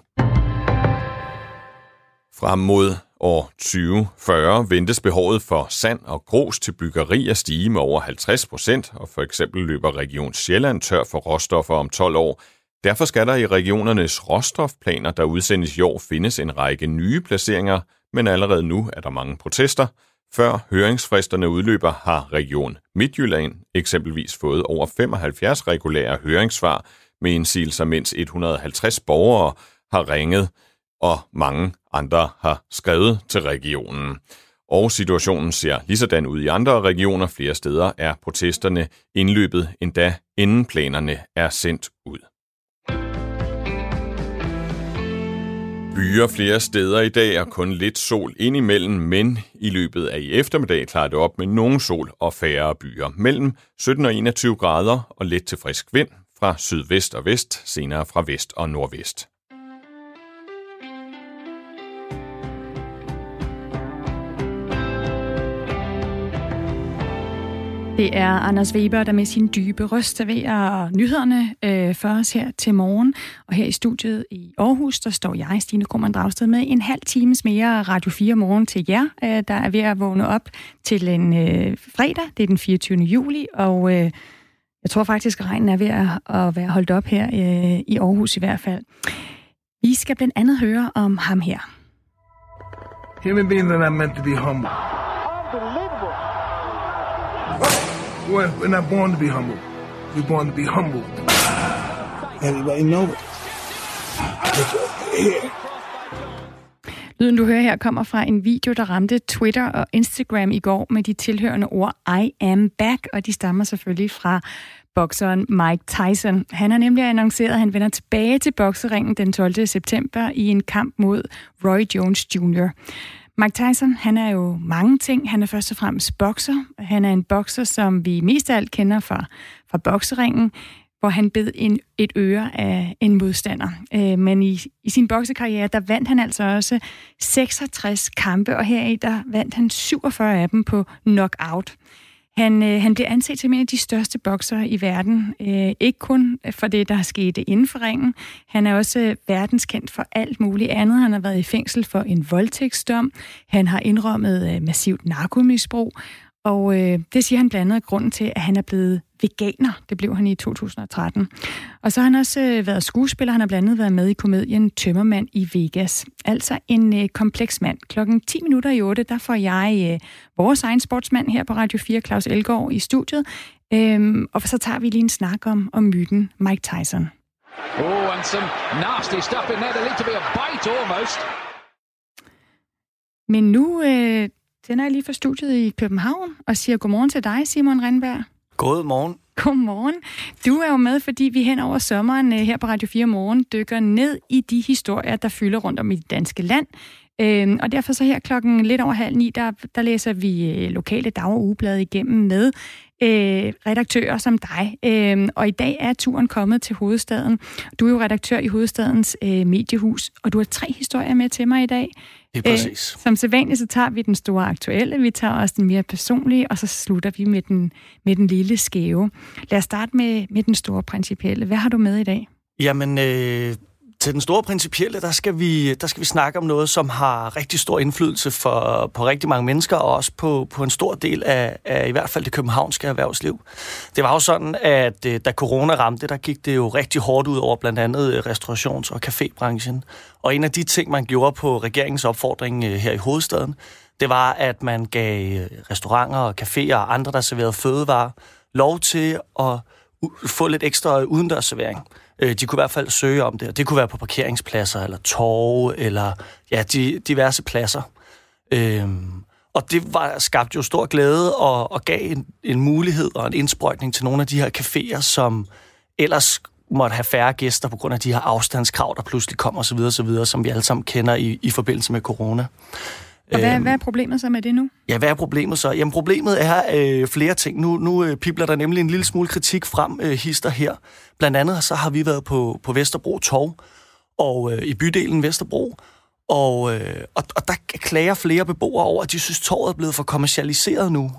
Frem mod år 2040 ventes behovet for sand og grus til byggeri at stige med over 50%, og for eksempel løber Region Sjælland tør for råstoffer om 12 år. Derfor skal der i regionernes råstofplaner, der udsendes i år, findes en række nye placeringer, men allerede nu er der mange protester. Før høringsfristerne udløber, har Region Midtjylland eksempelvis fået over 75 regulære høringssvar med indsigelser, mens 150 borgere har ringet, og mange andre har skrevet til regionen. Og situationen ser ligesådan ud i andre regioner. Flere steder er protesterne indløbet, endda inden planerne er sendt ud. Byer flere steder i dag og kun lidt sol indimellem, men i løbet af i eftermiddag klarer det op med nogen sol og færre byer. Mellem 17 og 21 grader og lidt til frisk vind fra sydvest og vest, senere fra vest og nordvest. Det er Anders Weber, der med sin dybe røst serverer nyhederne for os her til morgen. Og her i studiet i Aarhus, der står jeg, Stine Krummernd Dragsted, med en halv times mere Radio 4 morgen til jer, der er ved at vågne op til en fredag. Det er den 24. juli, og jeg tror faktisk, at regnen er ved at være holdt op her i Aarhus i hvert fald. I skal blandt andet høre om ham her. Human beings are not meant to be humble. We're not born to be humble. We're born to be humble. Everybody know it. It's up here. Lyden, du hører her, kommer fra en video, der ramte Twitter og Instagram i går med de tilhørende ord I am back, og de stammer selvfølgelig fra bokseren Mike Tyson. Han har nemlig annonceret, at han vender tilbage til bokseringen den 12. september i en kamp mod Roy Jones Jr. Mike Tyson, han er jo mange ting. Han er først og fremmest bokser. Han er en bokser, som vi mest af alt kender fra bokseringen, hvor han bed et øre af en modstander. Men i sin boksekarriere, der vandt han altså også 66 kampe, og heri der vandt han 47 af dem på knockout. Han blev anset som en af de største boksere i verden. Ikke kun for det, der skete inden for ringen. Han er også verdenskendt for alt muligt andet. Han har været i fængsel for en voldtægtsdom. Han har indrømmet massivt narkomisbrug. Og det siger han blandt andet grunden til, at han er blevet veganer. Det blev han i 2013. Og så har han også været skuespiller. Han har blandt andet været med i komedien Tømmermand i Vegas. Altså en kompleks mand. Klokken 7:50, der får jeg vores egen sportsmand her på Radio 4, Claus Elgaard, i studiet. Og så tager vi lige en snak om myten Mike Tyson. Oh, and some nasty stuff in there. There looked to be a bite almost. Men nu tænder jeg lige fra studiet i København og siger godmorgen til dig, Simon Rindberg. Godmorgen. Du er jo med, fordi vi hen over sommeren her på Radio 4 Morgen dykker ned i de historier, der fylder rundt om i det danske land. Og derfor så her klokken lidt over 8:30, der læser vi lokale dag- og ugeblade igennem med redaktører som dig. Og i dag er turen kommet til hovedstaden. Du er jo redaktør i hovedstadens mediehus, og du har 3 historier med til mig i dag. Det er præcis. Som sædvanligt, så tager vi den store aktuelle, vi tager også den mere personlige, og så slutter vi med den lille skæve. Lad os starte med den store principielle. Hvad har du med i dag? Jamen, til den store principielle, der skal vi snakke om noget, som har rigtig stor indflydelse på rigtig mange mennesker, og også på en stor del af i hvert fald det københavnske erhvervsliv. Det var jo sådan, at da corona ramte, der gik det jo rigtig hårdt ud over blandt andet restaurations- og cafébranchen. Og en af de ting, man gjorde på regeringens opfordring her i hovedstaden, det var, at man gav restauranter og caféer og andre, der serverede fødevarer, lov til at få lidt ekstra udendørsservering. De kunne i hvert fald søge om det, og det kunne være på parkeringspladser, eller torve, eller ja, diverse pladser. Og det skabte jo stor glæde, og gav en mulighed og en indsprøjtning til nogle af de her caféer, som ellers måtte have færre gæster på grund af de her afstandskrav, der pludselig kom, osv., som vi alle sammen kender i forbindelse med corona. Og hvad er problemet så med det nu? Ja, hvad er problemet så? Jamen, problemet er flere ting. Nu pibler der nemlig en lille smule kritik frem hister her. Blandt andet så har vi været på Vesterbro Torv, og i bydelen Vesterbro, og der klager flere beboere over, at de synes, torvet er blevet for kommercialiseret nu.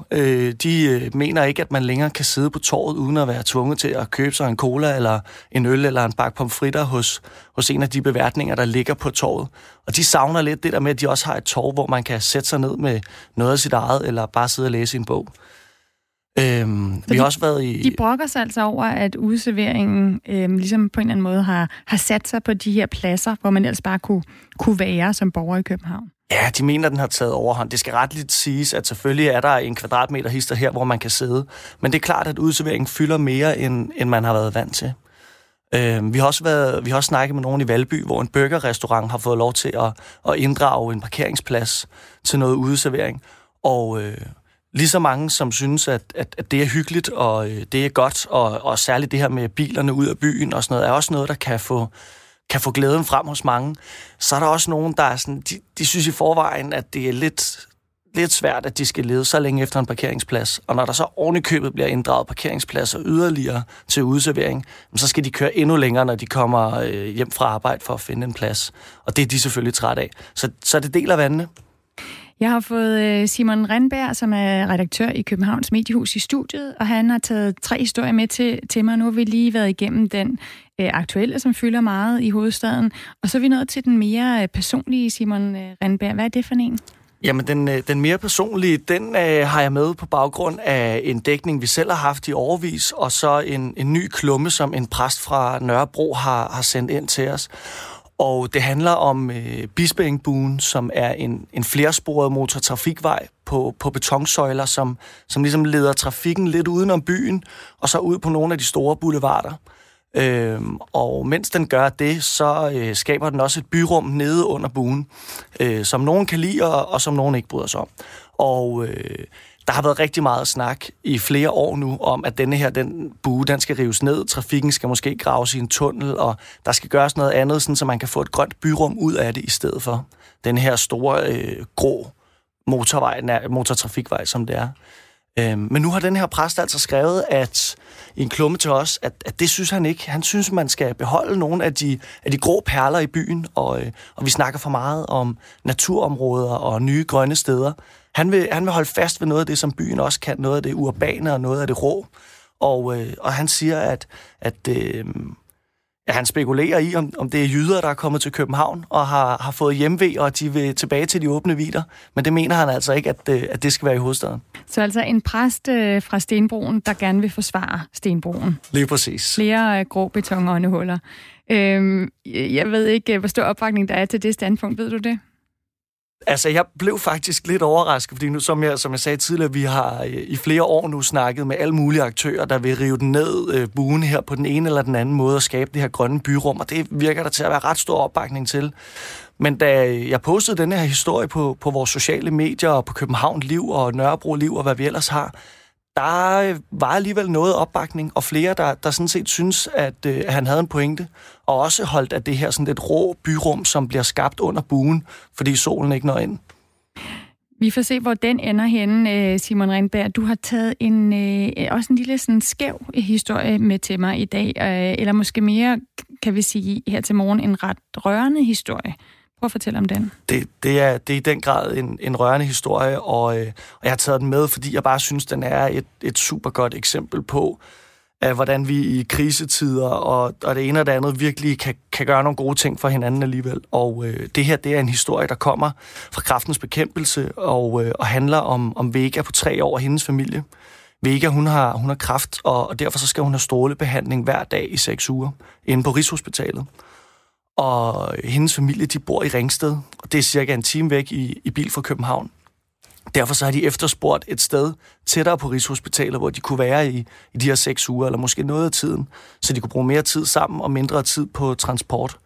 De mener ikke, at man længere kan sidde på torvet, uden at være tvunget til at købe sig en cola, eller en øl, eller en bakke pomfritter hos en af de beværtninger, der ligger på torvet. Og de savner lidt det der med, at de også har et torv, hvor man kan sætte sig ned med noget af sit eget, eller bare sidde og læse en bog. Vi har også været i... De brokker sig altså over, at udserveringen ligesom på en eller anden måde har sat sig på de her pladser, hvor man ellers bare kunne være som borger i København. Ja, de mener, den har taget overhånd. Det skal retligt siges, at selvfølgelig er der en kvadratmeter hister her, hvor man kan sidde. Men det er klart, at udserveringen fylder mere, end man har været vant til. Vi har også snakket med nogen i Valby, hvor en burgerrestaurant har fået lov til at inddrage en parkeringsplads til noget udservering. Og... lige så mange, som synes, at det er hyggeligt, og det er godt, og særligt det her med bilerne ud af byen og sådan noget, er også noget, der kan få glæden frem hos mange. Så er der også nogen, der er sådan, de synes i forvejen, at det er lidt svært, at de skal lede så længe efter en parkeringsplads. Og når der så ovenikøbet bliver inddraget parkeringspladser yderligere til udservering, så skal de køre endnu længere, når de kommer hjem fra arbejde for at finde en plads. Og det er de selvfølgelig trætte af. Så det deler vandene. Jeg har fået Simon Rindberg, som er redaktør i Københavns Mediehus, i studiet, og han har taget 3 historier med til mig. Nu har vi lige været igennem den aktuelle, som fylder meget i hovedstaden. Og så er vi nået til den mere personlige, Simon Rindberg. Hvad er det for en? Jamen, den mere personlige, den har jeg med på baggrund af en dækning, vi selv har haft i årevis, og så en ny klumme, som en præst fra Nørrebro har sendt ind til os. Og det handler om Bispeengbuen, som er en flersporet motortrafikvej på betonsøjler, som ligesom leder trafikken lidt udenom byen, og så ud på nogle af de store boulevarder. Og mens den gør det, så skaber den også et byrum nede under buen, som nogen kan lide, og som nogen ikke bryder sig om. Og der har været rigtig meget snak i flere år nu om, at den bue, den skal rives ned, trafikken skal måske graves i en tunnel, og der skal gøres noget andet, sådan, så man kan få et grønt byrum ud af det, i stedet for den her store, grå motortrafikvej, som det er. Men nu har den her præst altså skrevet at i en klumme til os, at det synes han ikke. Han synes, man skal beholde nogle af de grå perler i byen, og vi snakker for meget om naturområder og nye grønne steder. Han vil holde fast ved noget af det, som byen også kan, noget af det urbane og noget af det rå. Og han siger, at han spekulerer i, om det er jyder, der er kommet til København og har fået hjemvej, og de vil tilbage til de åbne vidder. Men det mener han altså ikke, at det skal være i hovedstaden. Så altså en præst fra Stenbroen, der gerne vil forsvare Stenbroen. Lige præcis. Flere grå betonåndehuller. Jeg ved ikke, hvor stor opbakning der er til det standpunkt. Ved du det? Altså, jeg blev faktisk lidt overrasket, fordi nu, som jeg sagde tidligere, vi har i flere år nu snakket med alle mulige aktører, der vil rive den ned, buen her på den ene eller den anden måde og skabe det her grønne byrum, og det virker der til at være ret stor opbakning til. Men da jeg postede den her historie på vores sociale medier og på København Liv og Nørrebro Liv og hvad vi ellers har, der var alligevel noget opbakning, og flere, der sådan set synes, at han havde en pointe, og også holdt af det her sådan lidt rå byrum, som bliver skabt under buen, fordi solen ikke når ind. Vi får se, hvor den ender henne, Simon Rindberg. Du har taget også en lille sådan skæv historie med til mig i dag, eller måske mere, kan vi sige, her til morgen, en ret rørende historie. Prøv at fortælle om den. Det er i den grad en rørende historie, og jeg har taget den med, fordi jeg bare synes, den er et super godt eksempel på, hvordan vi i krisetider og det ene og det andet virkelig kan gøre nogle gode ting for hinanden alligevel. Og det her, det er en historie, der kommer fra Kræftens Bekæmpelse og handler om Vega på 3 år og hendes familie. Vega, hun har kræft, og derfor så skal hun have strålebehandling hver dag i 6 uger inde på Rigshospitalet. Og hendes familie, de bor i Ringsted, og det er cirka en time væk i bil fra København. Derfor så har de efterspurgt et sted tættere på Rigshospitalet, hvor de kunne være i de her 6 uger, eller måske noget af tiden, så de kunne bruge mere tid sammen og mindre tid på transport.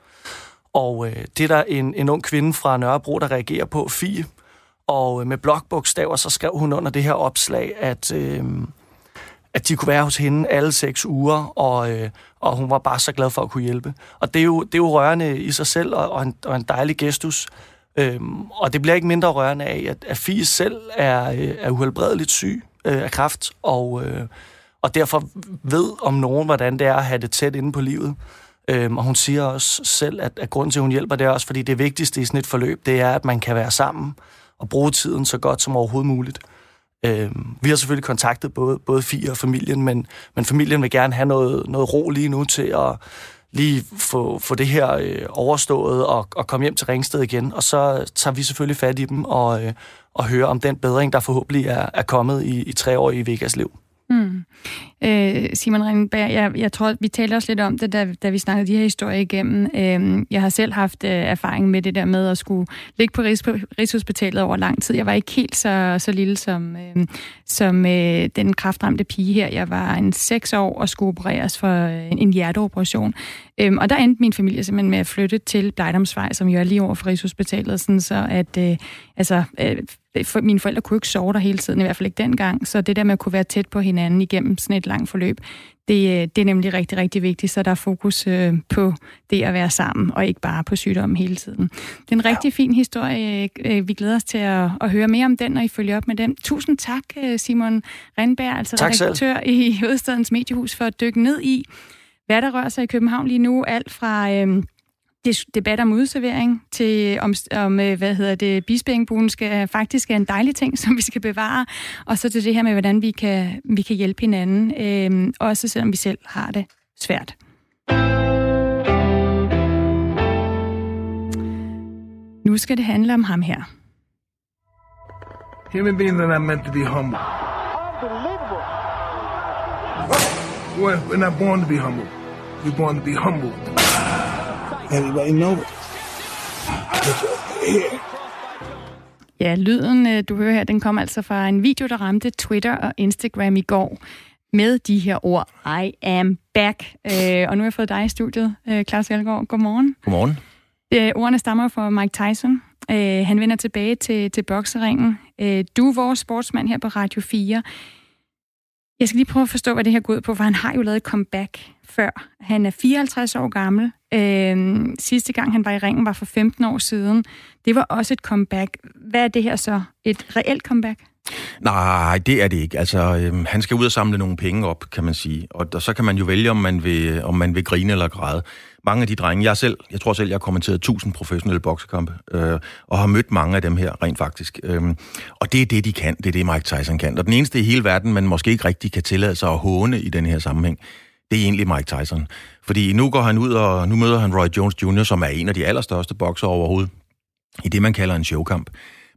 Og det er der en ung kvinde fra Nørrebro, der reagerer på, Fie, og med blokbogstaver, så skrev hun under det her opslag, at de kunne være hos hende alle 6 uger, og hun var bare så glad for at kunne hjælpe. Og det er jo rørende i sig selv, og en dejlig gestus. Og det bliver ikke mindre rørende af, at Fie selv er uhelbredeligt syg af kræft, og derfor ved om nogen, hvordan det er at have det tæt inde på livet. Og hun siger også selv, at grunden til, at hun hjælper, det er også, fordi det vigtigste i sådan et forløb, det er, at man kan være sammen og bruge tiden så godt som overhovedet muligt. Vi har selvfølgelig kontaktet både Fie og familien, men familien vil gerne have noget ro lige nu til at lige få det her overstået og komme hjem til Ringsted igen. Og så tager vi selvfølgelig fat i dem og hører om den bedring, der forhåbentlig er kommet i 3 år i Vegas liv. Simon Rindberg, jeg tror, vi talte også lidt om det, da vi snakkede de her historier igennem. Jeg har selv haft erfaring med det der med at skulle ligge på Rigshospitalet over lang tid. Jeg var ikke helt så lille som den kræftramte pige her. Jeg var en 6 år og skulle opereres for en hjerteoperation. Og der endte min familie simpelthen med at flytte til Blejdomsvej, som jo er lige over for Rigshospitalet, sådan så at mine forældre kunne ikke sove der hele tiden, i hvert fald ikke dengang, så det der med at kunne være tæt på hinanden igennem sådan et langt forløb, det er nemlig rigtig, rigtig vigtigt, så der er fokus på det at være sammen, og ikke bare på sygdommen hele tiden. Det er en rigtig fin historie. Vi glæder os til at høre mere om den, og I følger op med den. Tusind tak, Simon Rindberg, altså redaktør i Hovedstadens Mediehus, for at dykke ned i, hvad der rører sig i København lige nu, alt fra debat om udservering til Bispeengbuen skal faktisk er en dejlig ting, som vi skal bevare, og så til det her med, hvordan vi kan hjælpe hinanden, også selvom vi selv har det svært. Nu skal det handle om ham her. Human beings are not meant to be humble. We're not born to be humble. We're born to be humble. Everybody knows it. Ja, lyden, du hører her, den kom altså fra en video, der ramte Twitter og Instagram i går med de her ord, I am back. Og nu har jeg fået dig i studiet, Claus Elgaard. Godmorgen. Godmorgen. Ordene stammer fra Mike Tyson. Han vender tilbage til bokseringen. Du er vores sportsmand her på Radio 4. Jeg skal lige prøve at forstå, hvad det her går ud på, for han har jo lavet comeback før. Han er 54 år gammel. Sidste gang, han var i ringen, var for 15 år siden. Det var også et comeback. Hvad er det her så? Et reelt comeback? Nej, det er det ikke. Altså, han skal ud og samle nogle penge op, kan man sige. Og så kan man jo vælge, om man vil grine eller græde. Mange af de drenge, jeg tror selv, jeg har kommenteret 1000 professionelle boksekampe, og har mødt mange af dem her, rent faktisk. Og det er det, de kan. Det er det, Mike Tyson kan. Og den eneste i hele verden, man måske ikke rigtig kan tillade sig at håne i den her sammenhæng, det er egentlig Mike Tyson. Fordi nu går han ud, og nu møder han Roy Jones Jr., som er en af de allerstørste bokser overhovedet, i det, man kalder en showkamp.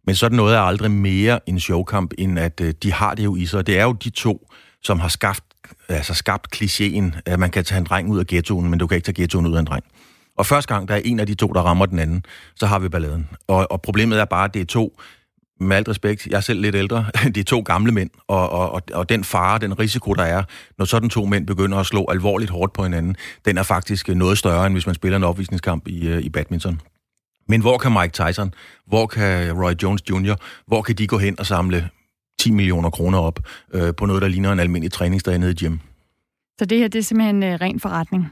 Men sådan noget er aldrig mere en showkamp, end at de har det jo i sig. Det er jo de to, som har skabt klichéen, at man kan tage en dreng ud af ghettoen, men du kan ikke tage ghettoen ud af en dreng. Og første gang, der er en af de to, der rammer den anden, så har vi balladen. Og problemet er bare, at det er to, med alt respekt, jeg er selv lidt ældre, det er to gamle mænd, og den fare, den risiko, der er, når sådan to mænd begynder at slå alvorligt hårdt på hinanden, den er faktisk noget større, end hvis man spiller en opvisningskamp i badminton. Men hvor kan Mike Tyson, hvor kan Roy Jones Jr., hvor kan de gå hen og samle 10 millioner kroner op på noget, der ligner en almindelig træningsdag nede i gym? Så det her, det er simpelthen ren forretning?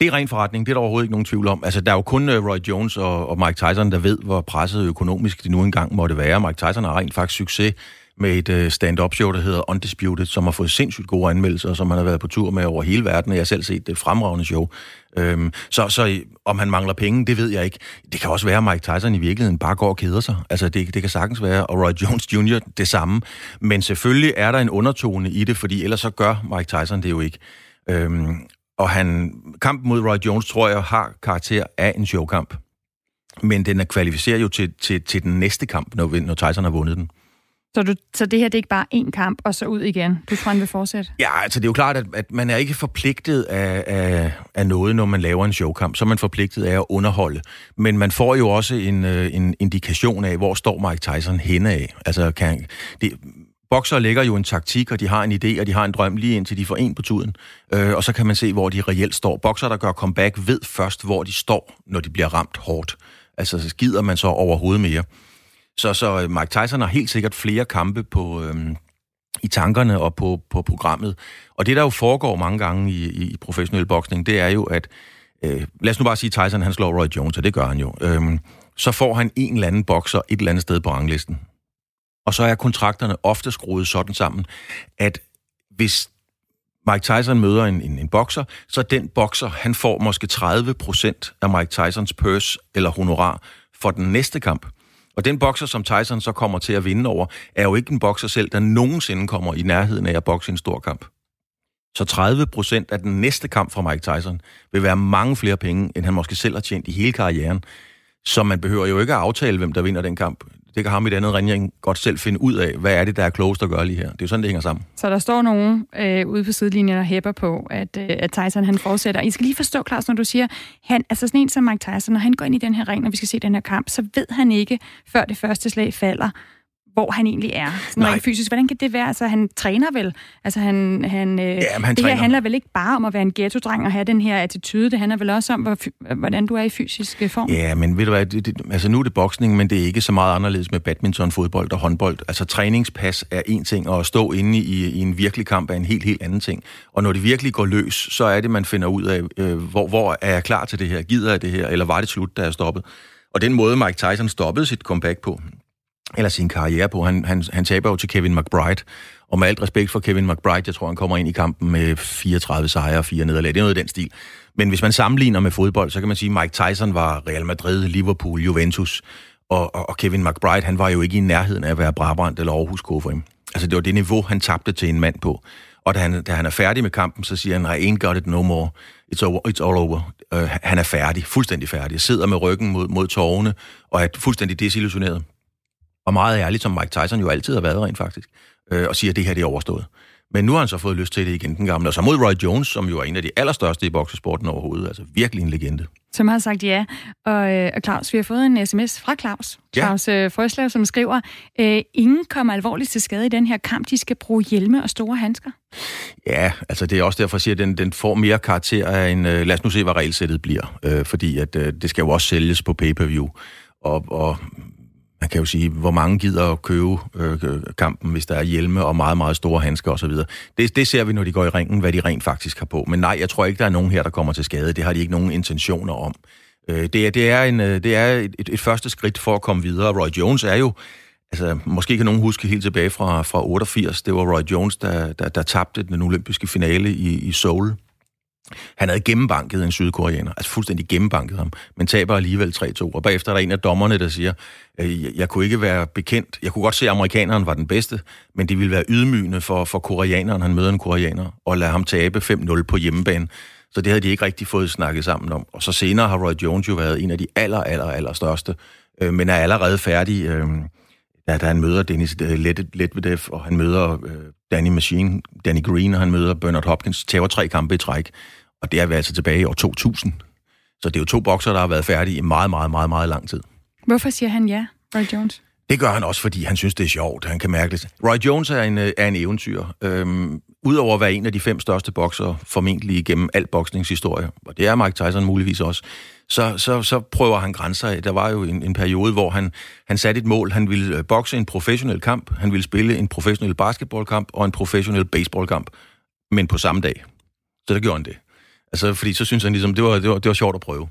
Det er ren forretning, det er der overhovedet ikke nogen tvivl om. Altså, der er jo kun Roy Jones og Mike Tyson, der ved, hvor presset økonomisk det nu engang måtte være. Mike Tyson har rent faktisk succes med et stand-up show, der hedder Undisputed, som har fået sindssygt gode anmeldelser, som han har været på tur med over hele verden, og jeg har selv set det fremragende show. Så om han mangler penge, det ved jeg ikke. Det kan også være, at Mike Tyson i virkeligheden bare går og keder sig. Altså, det kan sagtens være, og Roy Jones Jr. det samme. Men selvfølgelig er der en undertone i det, fordi ellers så gør Mike Tyson det jo ikke. Og kampen mod Roy Jones, tror jeg, har karakter af en showkamp. Men den kvalificerer jo til den næste kamp, når Tyson har vundet den. Så det her, det er ikke bare én kamp, og så ud igen? Du tror, han vil fortsætte? Ja, altså det er jo klart, at man er ikke forpligtet af noget, når man laver en showkamp. Så er man forpligtet af at underholde. Men man får jo også en indikation af, hvor står Mike Tyson henne af. Altså, bokser lægger jo en taktik, og de har en idé, og de har en drøm lige indtil de får en på tuden. Og så kan man se, hvor de reelt står. Bokser, der gør comeback, ved først, hvor de står, når de bliver ramt hårdt. Altså, så gider man så overhovedet mere. Så Mike Tyson har helt sikkert flere kampe i tankerne og på programmet. Og det, der jo foregår mange gange i professionel boksning, det er jo, at lad os nu bare sige, Tyson han slår Roy Jones, og det gør han jo. Så får han en eller anden bokser et eller andet sted på ranglisten. Og så er kontrakterne ofte skruet sådan sammen, at hvis Mike Tyson møder en bokser, så den bokser, han får måske 30% af Mike Tysons purse eller honorar for den næste kamp. Og den bokser, som Tyson så kommer til at vinde over, er jo ikke en bokser selv, der nogensinde kommer i nærheden af at bokse en stor kamp. Så 30% af den næste kamp fra Mike Tyson vil være mange flere penge, end han måske selv har tjent i hele karrieren. Så man behøver jo ikke at aftale, hvem der vinder den kamp. Det kan ham i den anden rendering godt selv finde ud af, hvad er det, der er klogest at gøre lige her. Det er jo sådan, det hænger sammen. Så der står nogen ude på sidelinjen, der hæpper på, at Tyson han fortsætter. I skal lige forstå, Claus, når du siger, han, altså sådan en som Mike Tyson, når han går ind i den her ring, og vi skal se den her kamp, så ved han ikke, før det første slag falder, hvor han egentlig er. Sådan fysisk. Hvordan kan det være? Altså, han træner vel? Altså, han det her handler vel ikke bare om at være en ghetto-dreng og have den her attitude. Det handler vel også om, hvordan du er i fysisk form. Ja, men ved du hvad? Altså, nu er det boksning, men det er ikke så meget anderledes med badminton, fodbold og håndbold. Altså, træningspas er en ting, og at stå inde i en virkelig kamp er en helt, helt anden ting. Og når det virkelig går løs, så er det, man finder ud af, hvor er jeg klar til det her? Gider jeg det her? Eller var det slut, da jeg stoppede? Og den måde, Mike Tyson stoppede sit comeback på, eller sin karriere på. Han taber jo til Kevin McBride, og med alt respekt for Kevin McBride, jeg tror, han kommer ind i kampen med 34 sejre og 4 nederlag. Det er noget i den stil. Men hvis man sammenligner med fodbold, så kan man sige, at Mike Tyson var Real Madrid, Liverpool, Juventus, og Kevin McBride, han var jo ikke i nærheden af at være Brabrand eller Aarhus KFM. Altså, det var det niveau, han tabte til en mand på. Og da han er færdig med kampen, så siger han, I ain't got it no more. It's all over. Han er færdig, fuldstændig færdig. Sidder med ryggen mod tårerne, og er fuldstændig desillusioneret. Og meget ærligt, som Mike Tyson jo altid har været rent faktisk, og siger, at det her det er overstået. Men nu har han så fået lyst til det igen, den gamle. Og så mod Roy Jones, som jo er en af de allerstørste i boksesporten overhovedet. Altså virkelig en legende. Som har sagt ja. Og Claus, vi har fået en sms fra Claus. Ja. Claus Frøslev, som skriver, ingen kommer alvorligt til skade i den her kamp. De skal bruge hjelme og store handsker. Ja, altså det er også derfor, jeg siger, at den får mere karakter af en... lad os nu se, hvad regelsættet bliver. Fordi at det skal jo også sælges på pay-per-view. Og man kan jo sige, hvor mange gider at købe kampen, hvis der er hjelme og meget, meget store handsker osv. Det ser vi, når de går i ringen, hvad de rent faktisk har på. Men nej, jeg tror ikke, der er nogen her, der kommer til skade. Det har de ikke nogen intentioner om. Det er et første skridt for at komme videre. Roy Jones er jo... Altså, måske kan nogen huske helt tilbage fra 88. Det var Roy Jones, der tabte den olympiske finale i Seoul. Han havde gennembanket en sydkoreaner, altså fuldstændig gennembanket ham, men taber alligevel 3-2. Og bagefter er der en af dommerne, der siger, jeg kunne ikke være bekendt, jeg kunne godt se, at amerikaneren var den bedste, men det ville være ydmygende for koreaneren, han møder en koreaner, og lader ham tabe 5-0 på hjemmebane. Så det havde de ikke rigtig fået snakket sammen om. Og så senere har Roy Jones jo været en af de aller største, men er allerede færdig, da han møder Dennis Lettvedev, og han møder Danny Machine, Danny Green, og han møder Bernard Hopkins, tager 3 kampe i træk. Og det er vi altså tilbage i år 2000. Så det er jo 2 bokser, der har været færdige i meget lang tid. Hvorfor siger han ja, Roy Jones? Det gør han også, fordi han synes, det er sjovt. Han kan mærke det. Roy Jones er en eventyr. Udover at være en af de 5 største bokser, formentlig gennem al boksningshistorie, og det er Mike Tyson muligvis også, så prøver han grænser af. Der var jo en periode, hvor han satte et mål. Han ville bokse en professionel kamp, han ville spille en professionel basketballkamp og en professionel baseballkamp, men på samme dag. Så der gjorde han det. Altså, fordi så synes han ligesom, det var sjovt at prøve.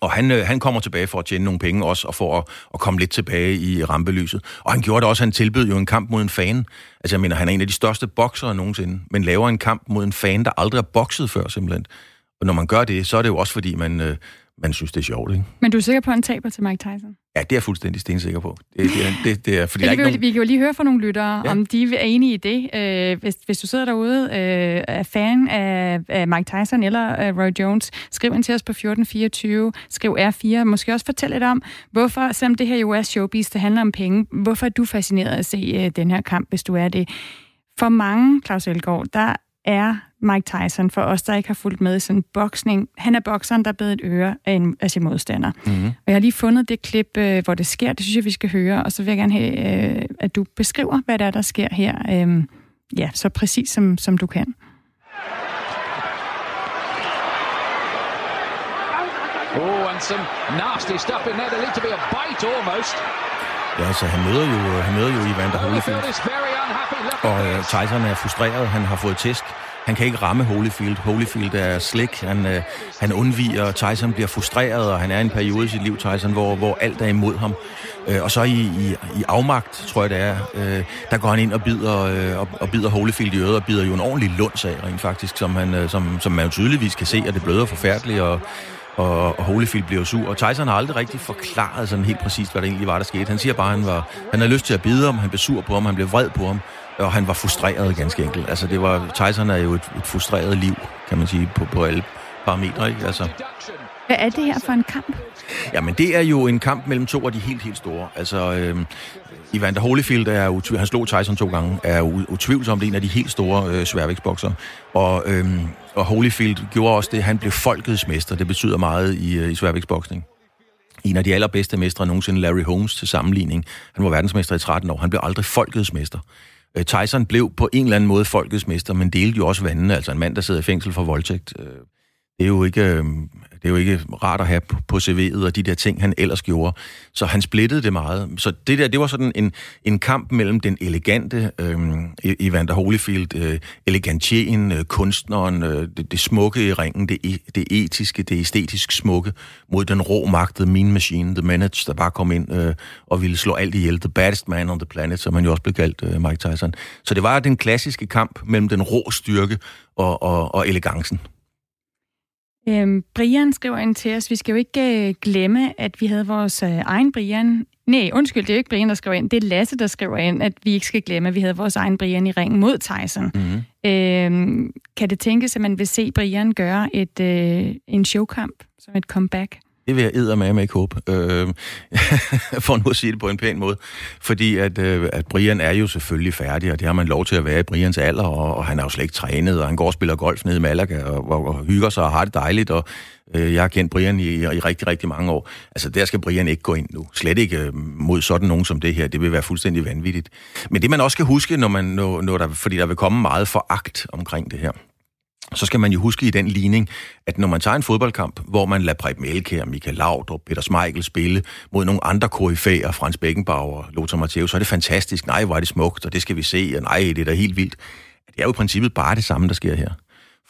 Og han kommer tilbage for at tjene nogle penge også, og for at komme lidt tilbage i rampelyset. Og han gjorde det også, han tilbød jo en kamp mod en fan. Altså, jeg mener, han er en af de største boksere nogensinde, men laver en kamp mod en fan, der aldrig har bokset før, simpelthen. Og når man gør det, så er det jo også, fordi man synes, det er sjovt, ikke? Men du er sikker på, at han taber til Mike Tyson? Ja, det er jeg fuldstændig stensikker på. Det er, fordi der er ikke nogen... Vi kan jo lige høre fra nogle lyttere, ja, om de er enige i det. Hvis du sidder derude er fan af Mike Tyson eller Roy Jones, skriv ind til os på 1424, skriv R4, måske også fortæl lidt om, hvorfor, selvom det her jo er showbiz, det handler om penge, hvorfor er du fascineret at se den her kamp, hvis du er det? For mange, Claus Elgaard, der er Mike Tyson, for os, der ikke har fulgt med i sådan en boksning. Han er bokseren, der beder et øre af sin modstander. Mm-hmm. Og jeg har lige fundet det klip, hvor det sker. Det synes jeg, vi skal høre. Og så vil jeg gerne have, at du beskriver, hvad der sker her. Ja, så præcis som du kan. Oh, and some nasty stuff in there. There looked to be a bite almost. Ja, så han møder jo Evander Holyfield. Og Tyson er frustreret. Han har fået tæsk. Han kan ikke ramme Holyfield. Holyfield er slik. Han undviger. Tyson bliver frustreret, og han er i en periode i sit liv, Tyson, hvor alt er imod ham. Og så i afmagt, tror jeg det er, der går han ind og bider Holyfield i øret, og bider jo en ordentlig lunds af, rent faktisk, som man jo tydeligvis kan se, at det bløder forfærdeligt, og Holyfield bliver sur. Og Tyson har aldrig rigtig forklaret sådan helt præcist, hvad det egentlig var, der skete. Han siger bare, han havde lyst til at bide ham, han blev sur på ham, han blev vred på ham, og han var frustreret ganske enkelt. Altså, Tyson er jo et frustreret liv, kan man sige, på alle parametre, ikke? Altså. Hvad er det her for en kamp? Jamen, det er jo en kamp mellem 2 af de helt store. Altså, Evander Holyfield, han slog Tyson 2 gange, er utvivlsomt en af de helt store sværvægtsboksere. Og Holyfield gjorde også det, han blev folkets mester. Det betyder meget i sværvægtsboksning. En af de allerbedste mestre nogensinde, Larry Holmes, til sammenligning. Han var verdensmester i 13 år. Han blev aldrig folkets mester. Tyson blev på en eller anden måde folkets mester, men delte jo også vandene. Altså en mand, der sidder i fængsel for voldtægt. Det er jo ikke rart at have på CV'et og de der ting, han ellers gjorde. Så han splittede det meget. Så det var sådan en kamp mellem den elegante Evander Holyfield, elegantien, kunstneren, det smukke i ringen, det etiske, det æstetisk smukke, mod den rå magtede mean machine, the menace, der bare kom ind og ville slå alt ihjel, the baddest man on the planet, som han jo også blev kaldt, Mike Tyson. Så det var den klassiske kamp mellem den rå styrke og elegancen. Brian skriver ind til os, vi skal jo ikke glemme, at vi havde vores egen Brian. Nej, undskyld, det er jo ikke Brian, der skriver ind. Det er Lasse, der skriver ind, at vi ikke skal glemme, at vi havde vores egen Brian i ringen mod Tyson. Mm-hmm. Kan det tænkes, at man vil se Brian gøre en showkamp som et comeback? Det vil jeg eddermame ikke håbe, for nu at sige det på en pæn måde. Fordi at Brian er jo selvfølgelig færdig, og det har man lov til at være i Brians alder, og han er jo slet ikke trænet, og han går og spiller golf nede i Malaga, og hygger sig og har det dejligt, og jeg har kendt Brian i rigtig, rigtig mange år. Altså, der skal Brian ikke gå ind nu. Slet ikke mod sådan nogen som det her. Det vil være fuldstændig vanvittigt. Men det, man også skal huske, fordi der vil komme meget foragt omkring det her, så skal man jo huske i den ligning, at når man tager en fodboldkamp, hvor man lader Preben Elkjær, Michael Laudrup, Peter Schmeichel spille mod nogle andre koryfæer, Frans Beckenbauer, Lothar Matthäus, så er det fantastisk. Nej, hvor er det smukt, og det skal vi se, og nej, det er da helt vildt. Det er jo i princippet bare det samme, der sker her.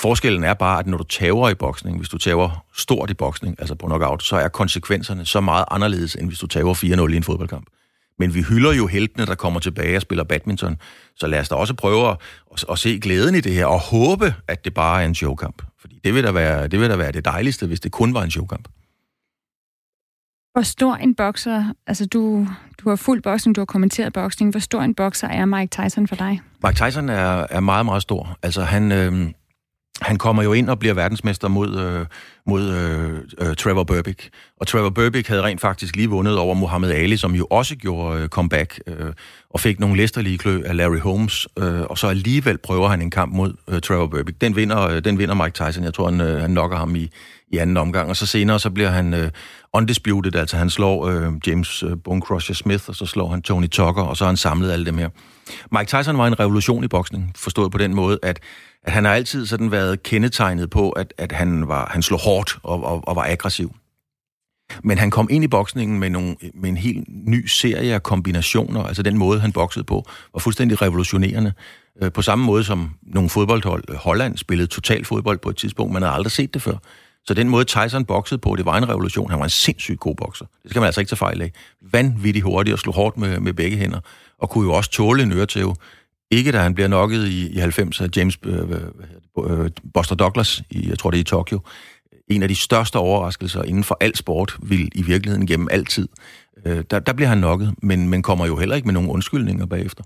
Forskellen er bare, at når du taber i boksning, hvis du taber stort i boksning, altså på knockout, så er konsekvenserne så meget anderledes, end hvis du taber 4-0 i en fodboldkamp. Men vi hylder jo heltene, der kommer tilbage og spiller badminton. Så lad os da også prøve at se glæden i det her, og håbe, at det bare er en showkamp. Fordi det vil da være det dejligste, hvis det kun var en showkamp. Hvor stor en bokser, altså du har fulgt boksning, du har kommenteret boksning, hvor stor en bokser er Mike Tyson for dig? Mike Tyson er meget, meget stor. Altså han kommer jo ind og bliver verdensmester mod Trevor Berbick. Og Trevor Berbick havde rent faktisk lige vundet over Muhammad Ali, som jo også gjorde comeback, og fik nogle læsterlige klø af Larry Holmes, og så alligevel prøver han en kamp mod Trevor Berbick. Den vinder Mike Tyson. Jeg tror, han knocker ham i anden omgang. Og så senere, så bliver han undisputed, altså han slår James Bonecrusher Smith, og så slår han Tony Tucker, og så har han samlet alle dem her. Mike Tyson var en revolution i boksning, forstået på den måde, at han har altid sådan været kendetegnet på, at han slog hårdt og var aggressiv. Men han kom ind i boksningen med en helt ny serie af kombinationer, altså den måde, han boksede på, var fuldstændig revolutionerende. På samme måde som nogle fodboldhold, Holland spillede total fodbold på et tidspunkt, man havde aldrig set det før. Så den måde, Tyson boksede på, det var en revolution. Han var en sindssygt god bokser. Det skal man altså ikke tage fejl af. Vanvittigt hurtigt og slog hårdt med begge hænder, og kunne jo også tåle en øretæve. Ikke da han bliver knocket i 90'erne af James Buster Douglas, jeg tror det er i Tokyo. En af de største overraskelser inden for al sport, vil i virkeligheden gennem altid. Der bliver han knocket, men kommer jo heller ikke med nogen undskyldninger bagefter.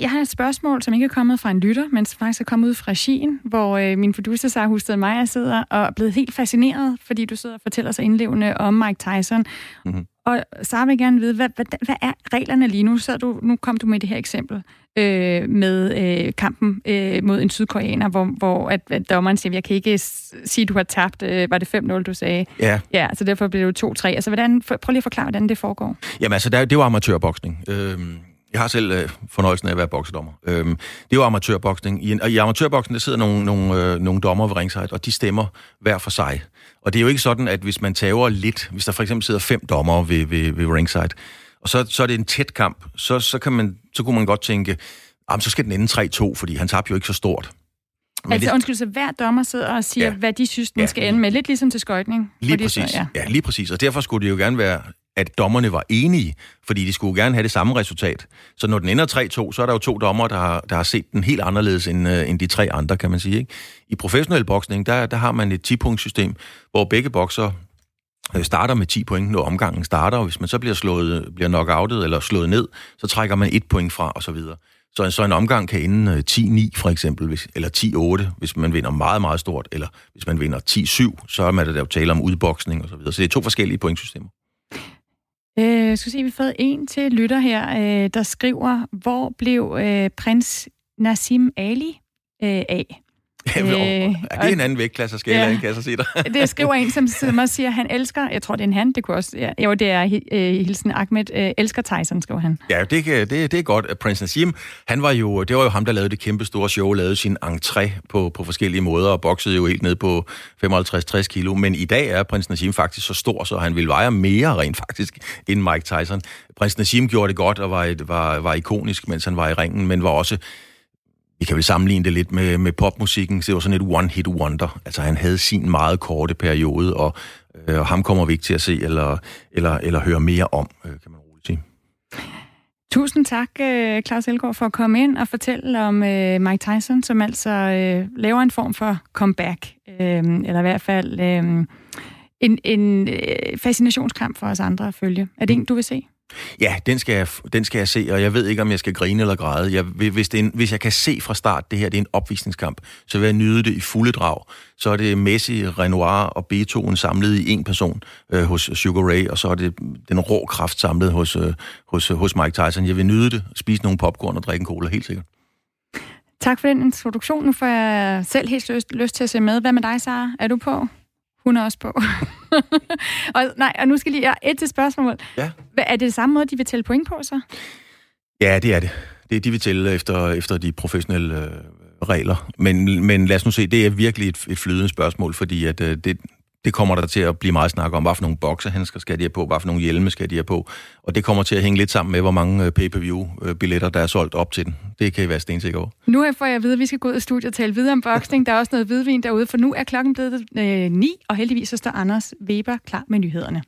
Jeg har et spørgsmål, som ikke er kommet fra en lytter, men som faktisk er kommet ud fra Skien, hvor min producer Sarah Husted Meyer sidder og er blevet helt fascineret, fordi du sidder og fortæller så indlevende om Mike Tyson. Mm-hmm. Og Sarah vil gerne vide, hvad er reglerne lige nu? Nu kom du med det her eksempel med kampen mod en sydkoreaner, hvor dommeren siger, jeg kan ikke sige, du har tabt. Var det 5-0, du sagde? Ja. Ja, så derfor blev det 2-3. Altså, prøv lige at forklare, hvordan det foregår. Jamen, altså, det var amatørboksning. Jeg har selv fornøjelsen af at være boksedommer. Det er jo amatørboksning. I amatørboksning, der sidder nogle dommer ved ringside, og de stemmer hver for sig. Og det er jo ikke sådan, at hvis man tager lidt, hvis der for eksempel sidder 5 dommer ved ringside, og så er det en tæt kamp, så kunne man godt tænke, så skal den ende 3-2, fordi han tabte jo ikke så stort. Men altså undskyld, så hver dommer sidder og siger, hvad de synes, den skal ende med. Lidt ligesom til skøjtning. Lige præcis. Ja, lige præcis. Og derfor skulle det jo gerne være, at dommerne var enige, fordi de skulle gerne have det samme resultat. Så når den ender 3-2, så er der jo 2 dommer, der har set den helt anderledes end de 3 andre, kan man sige. Ikke? I professionel boksning, der har man et 10-punktssystem, hvor begge bokser starter med 10 point, når omgangen starter, og hvis man så bliver knockoutet eller slået ned, så trækker man 1 point fra, og så videre. Så en omgang kan ende 10-9, for eksempel, eller 10-8, hvis man vinder meget, meget stort, eller hvis man vinder 10-7, så er man der jo tale om udboksning, og så videre. Så det er 2 forskellige pointsystemer. Jeg skal se, vi har fået en til lytter her, der skriver, hvor blev Prince Naseem Ali af? Jamen, er det en anden vægtklasse, skal jeg kan jeg så sige dig? Det skriver en, som også siger, at han elsker, jeg tror, det er en han, det kunne også, ja, jo, det er Hilsen Ahmed, elsker Tyson, skriver han. Ja, det er godt. Prince Naseem, det var jo ham, der lavede det kæmpe store show, lavede sin entré på forskellige måder, og boksede jo helt ned på 55-60 kilo, men i dag er Prince Naseem faktisk så stor, så han vil veje mere rent faktisk, end Mike Tyson. Prince Naseem gjorde det godt, og var ikonisk, mens han var i ringen, men var også... Vi kan vel sammenligne det lidt med popmusikken, så det var sådan et one-hit wonder. Altså, han havde sin meget korte periode, og ham kommer vi ikke til at se eller høre mere om, kan man roligt sige. Tusind tak, Claus Elgaard, for at komme ind og fortælle om Mike Tyson, som altså laver en form for comeback, eller i hvert fald en fascinationskamp for os andre at følge. Er det en, du vil se? Ja, den skal jeg se, og jeg ved ikke, om jeg skal grine eller græde. Hvis jeg kan se fra start, det her det er en opvisningskamp, så vil jeg nyde det i fulde drag. Så er det Messi, Renoir og Beethoven samlet i en person hos Sugar Ray, og så er det den rå kraft samlet hos Mike Tyson. Jeg vil nyde det, spise nogle popcorn og drikke en cola, helt sikkert. Tak for den introduktion. Nu får jeg selv helt lyst til at se med. Hvad med dig, Sara? Er du på? Hun er også på. og nu skal lige have et til spørgsmål. Ja. Er det samme måde, de vil tælle point på, så? Ja, det er det. De vil tælle efter de professionelle regler. Men lad os nu se, det er virkelig et flydende spørgsmål, fordi at, det kommer der til at blive meget snak om, hvad for nogle boksehandsker skal de have på, hvad for nogle hjelme skal de have på, og det kommer til at hænge lidt sammen med, hvor mange pay-per-view-billetter, der er solgt op til den. Det kan I være stensikker over. Nu får jeg at vide, at vi skal gå ud af studiet og tale videre om boksning. Der er også noget hvidvin derude, for nu er klokken blevet 9, og heldigvis så står Anders Weber klar med nyhederne.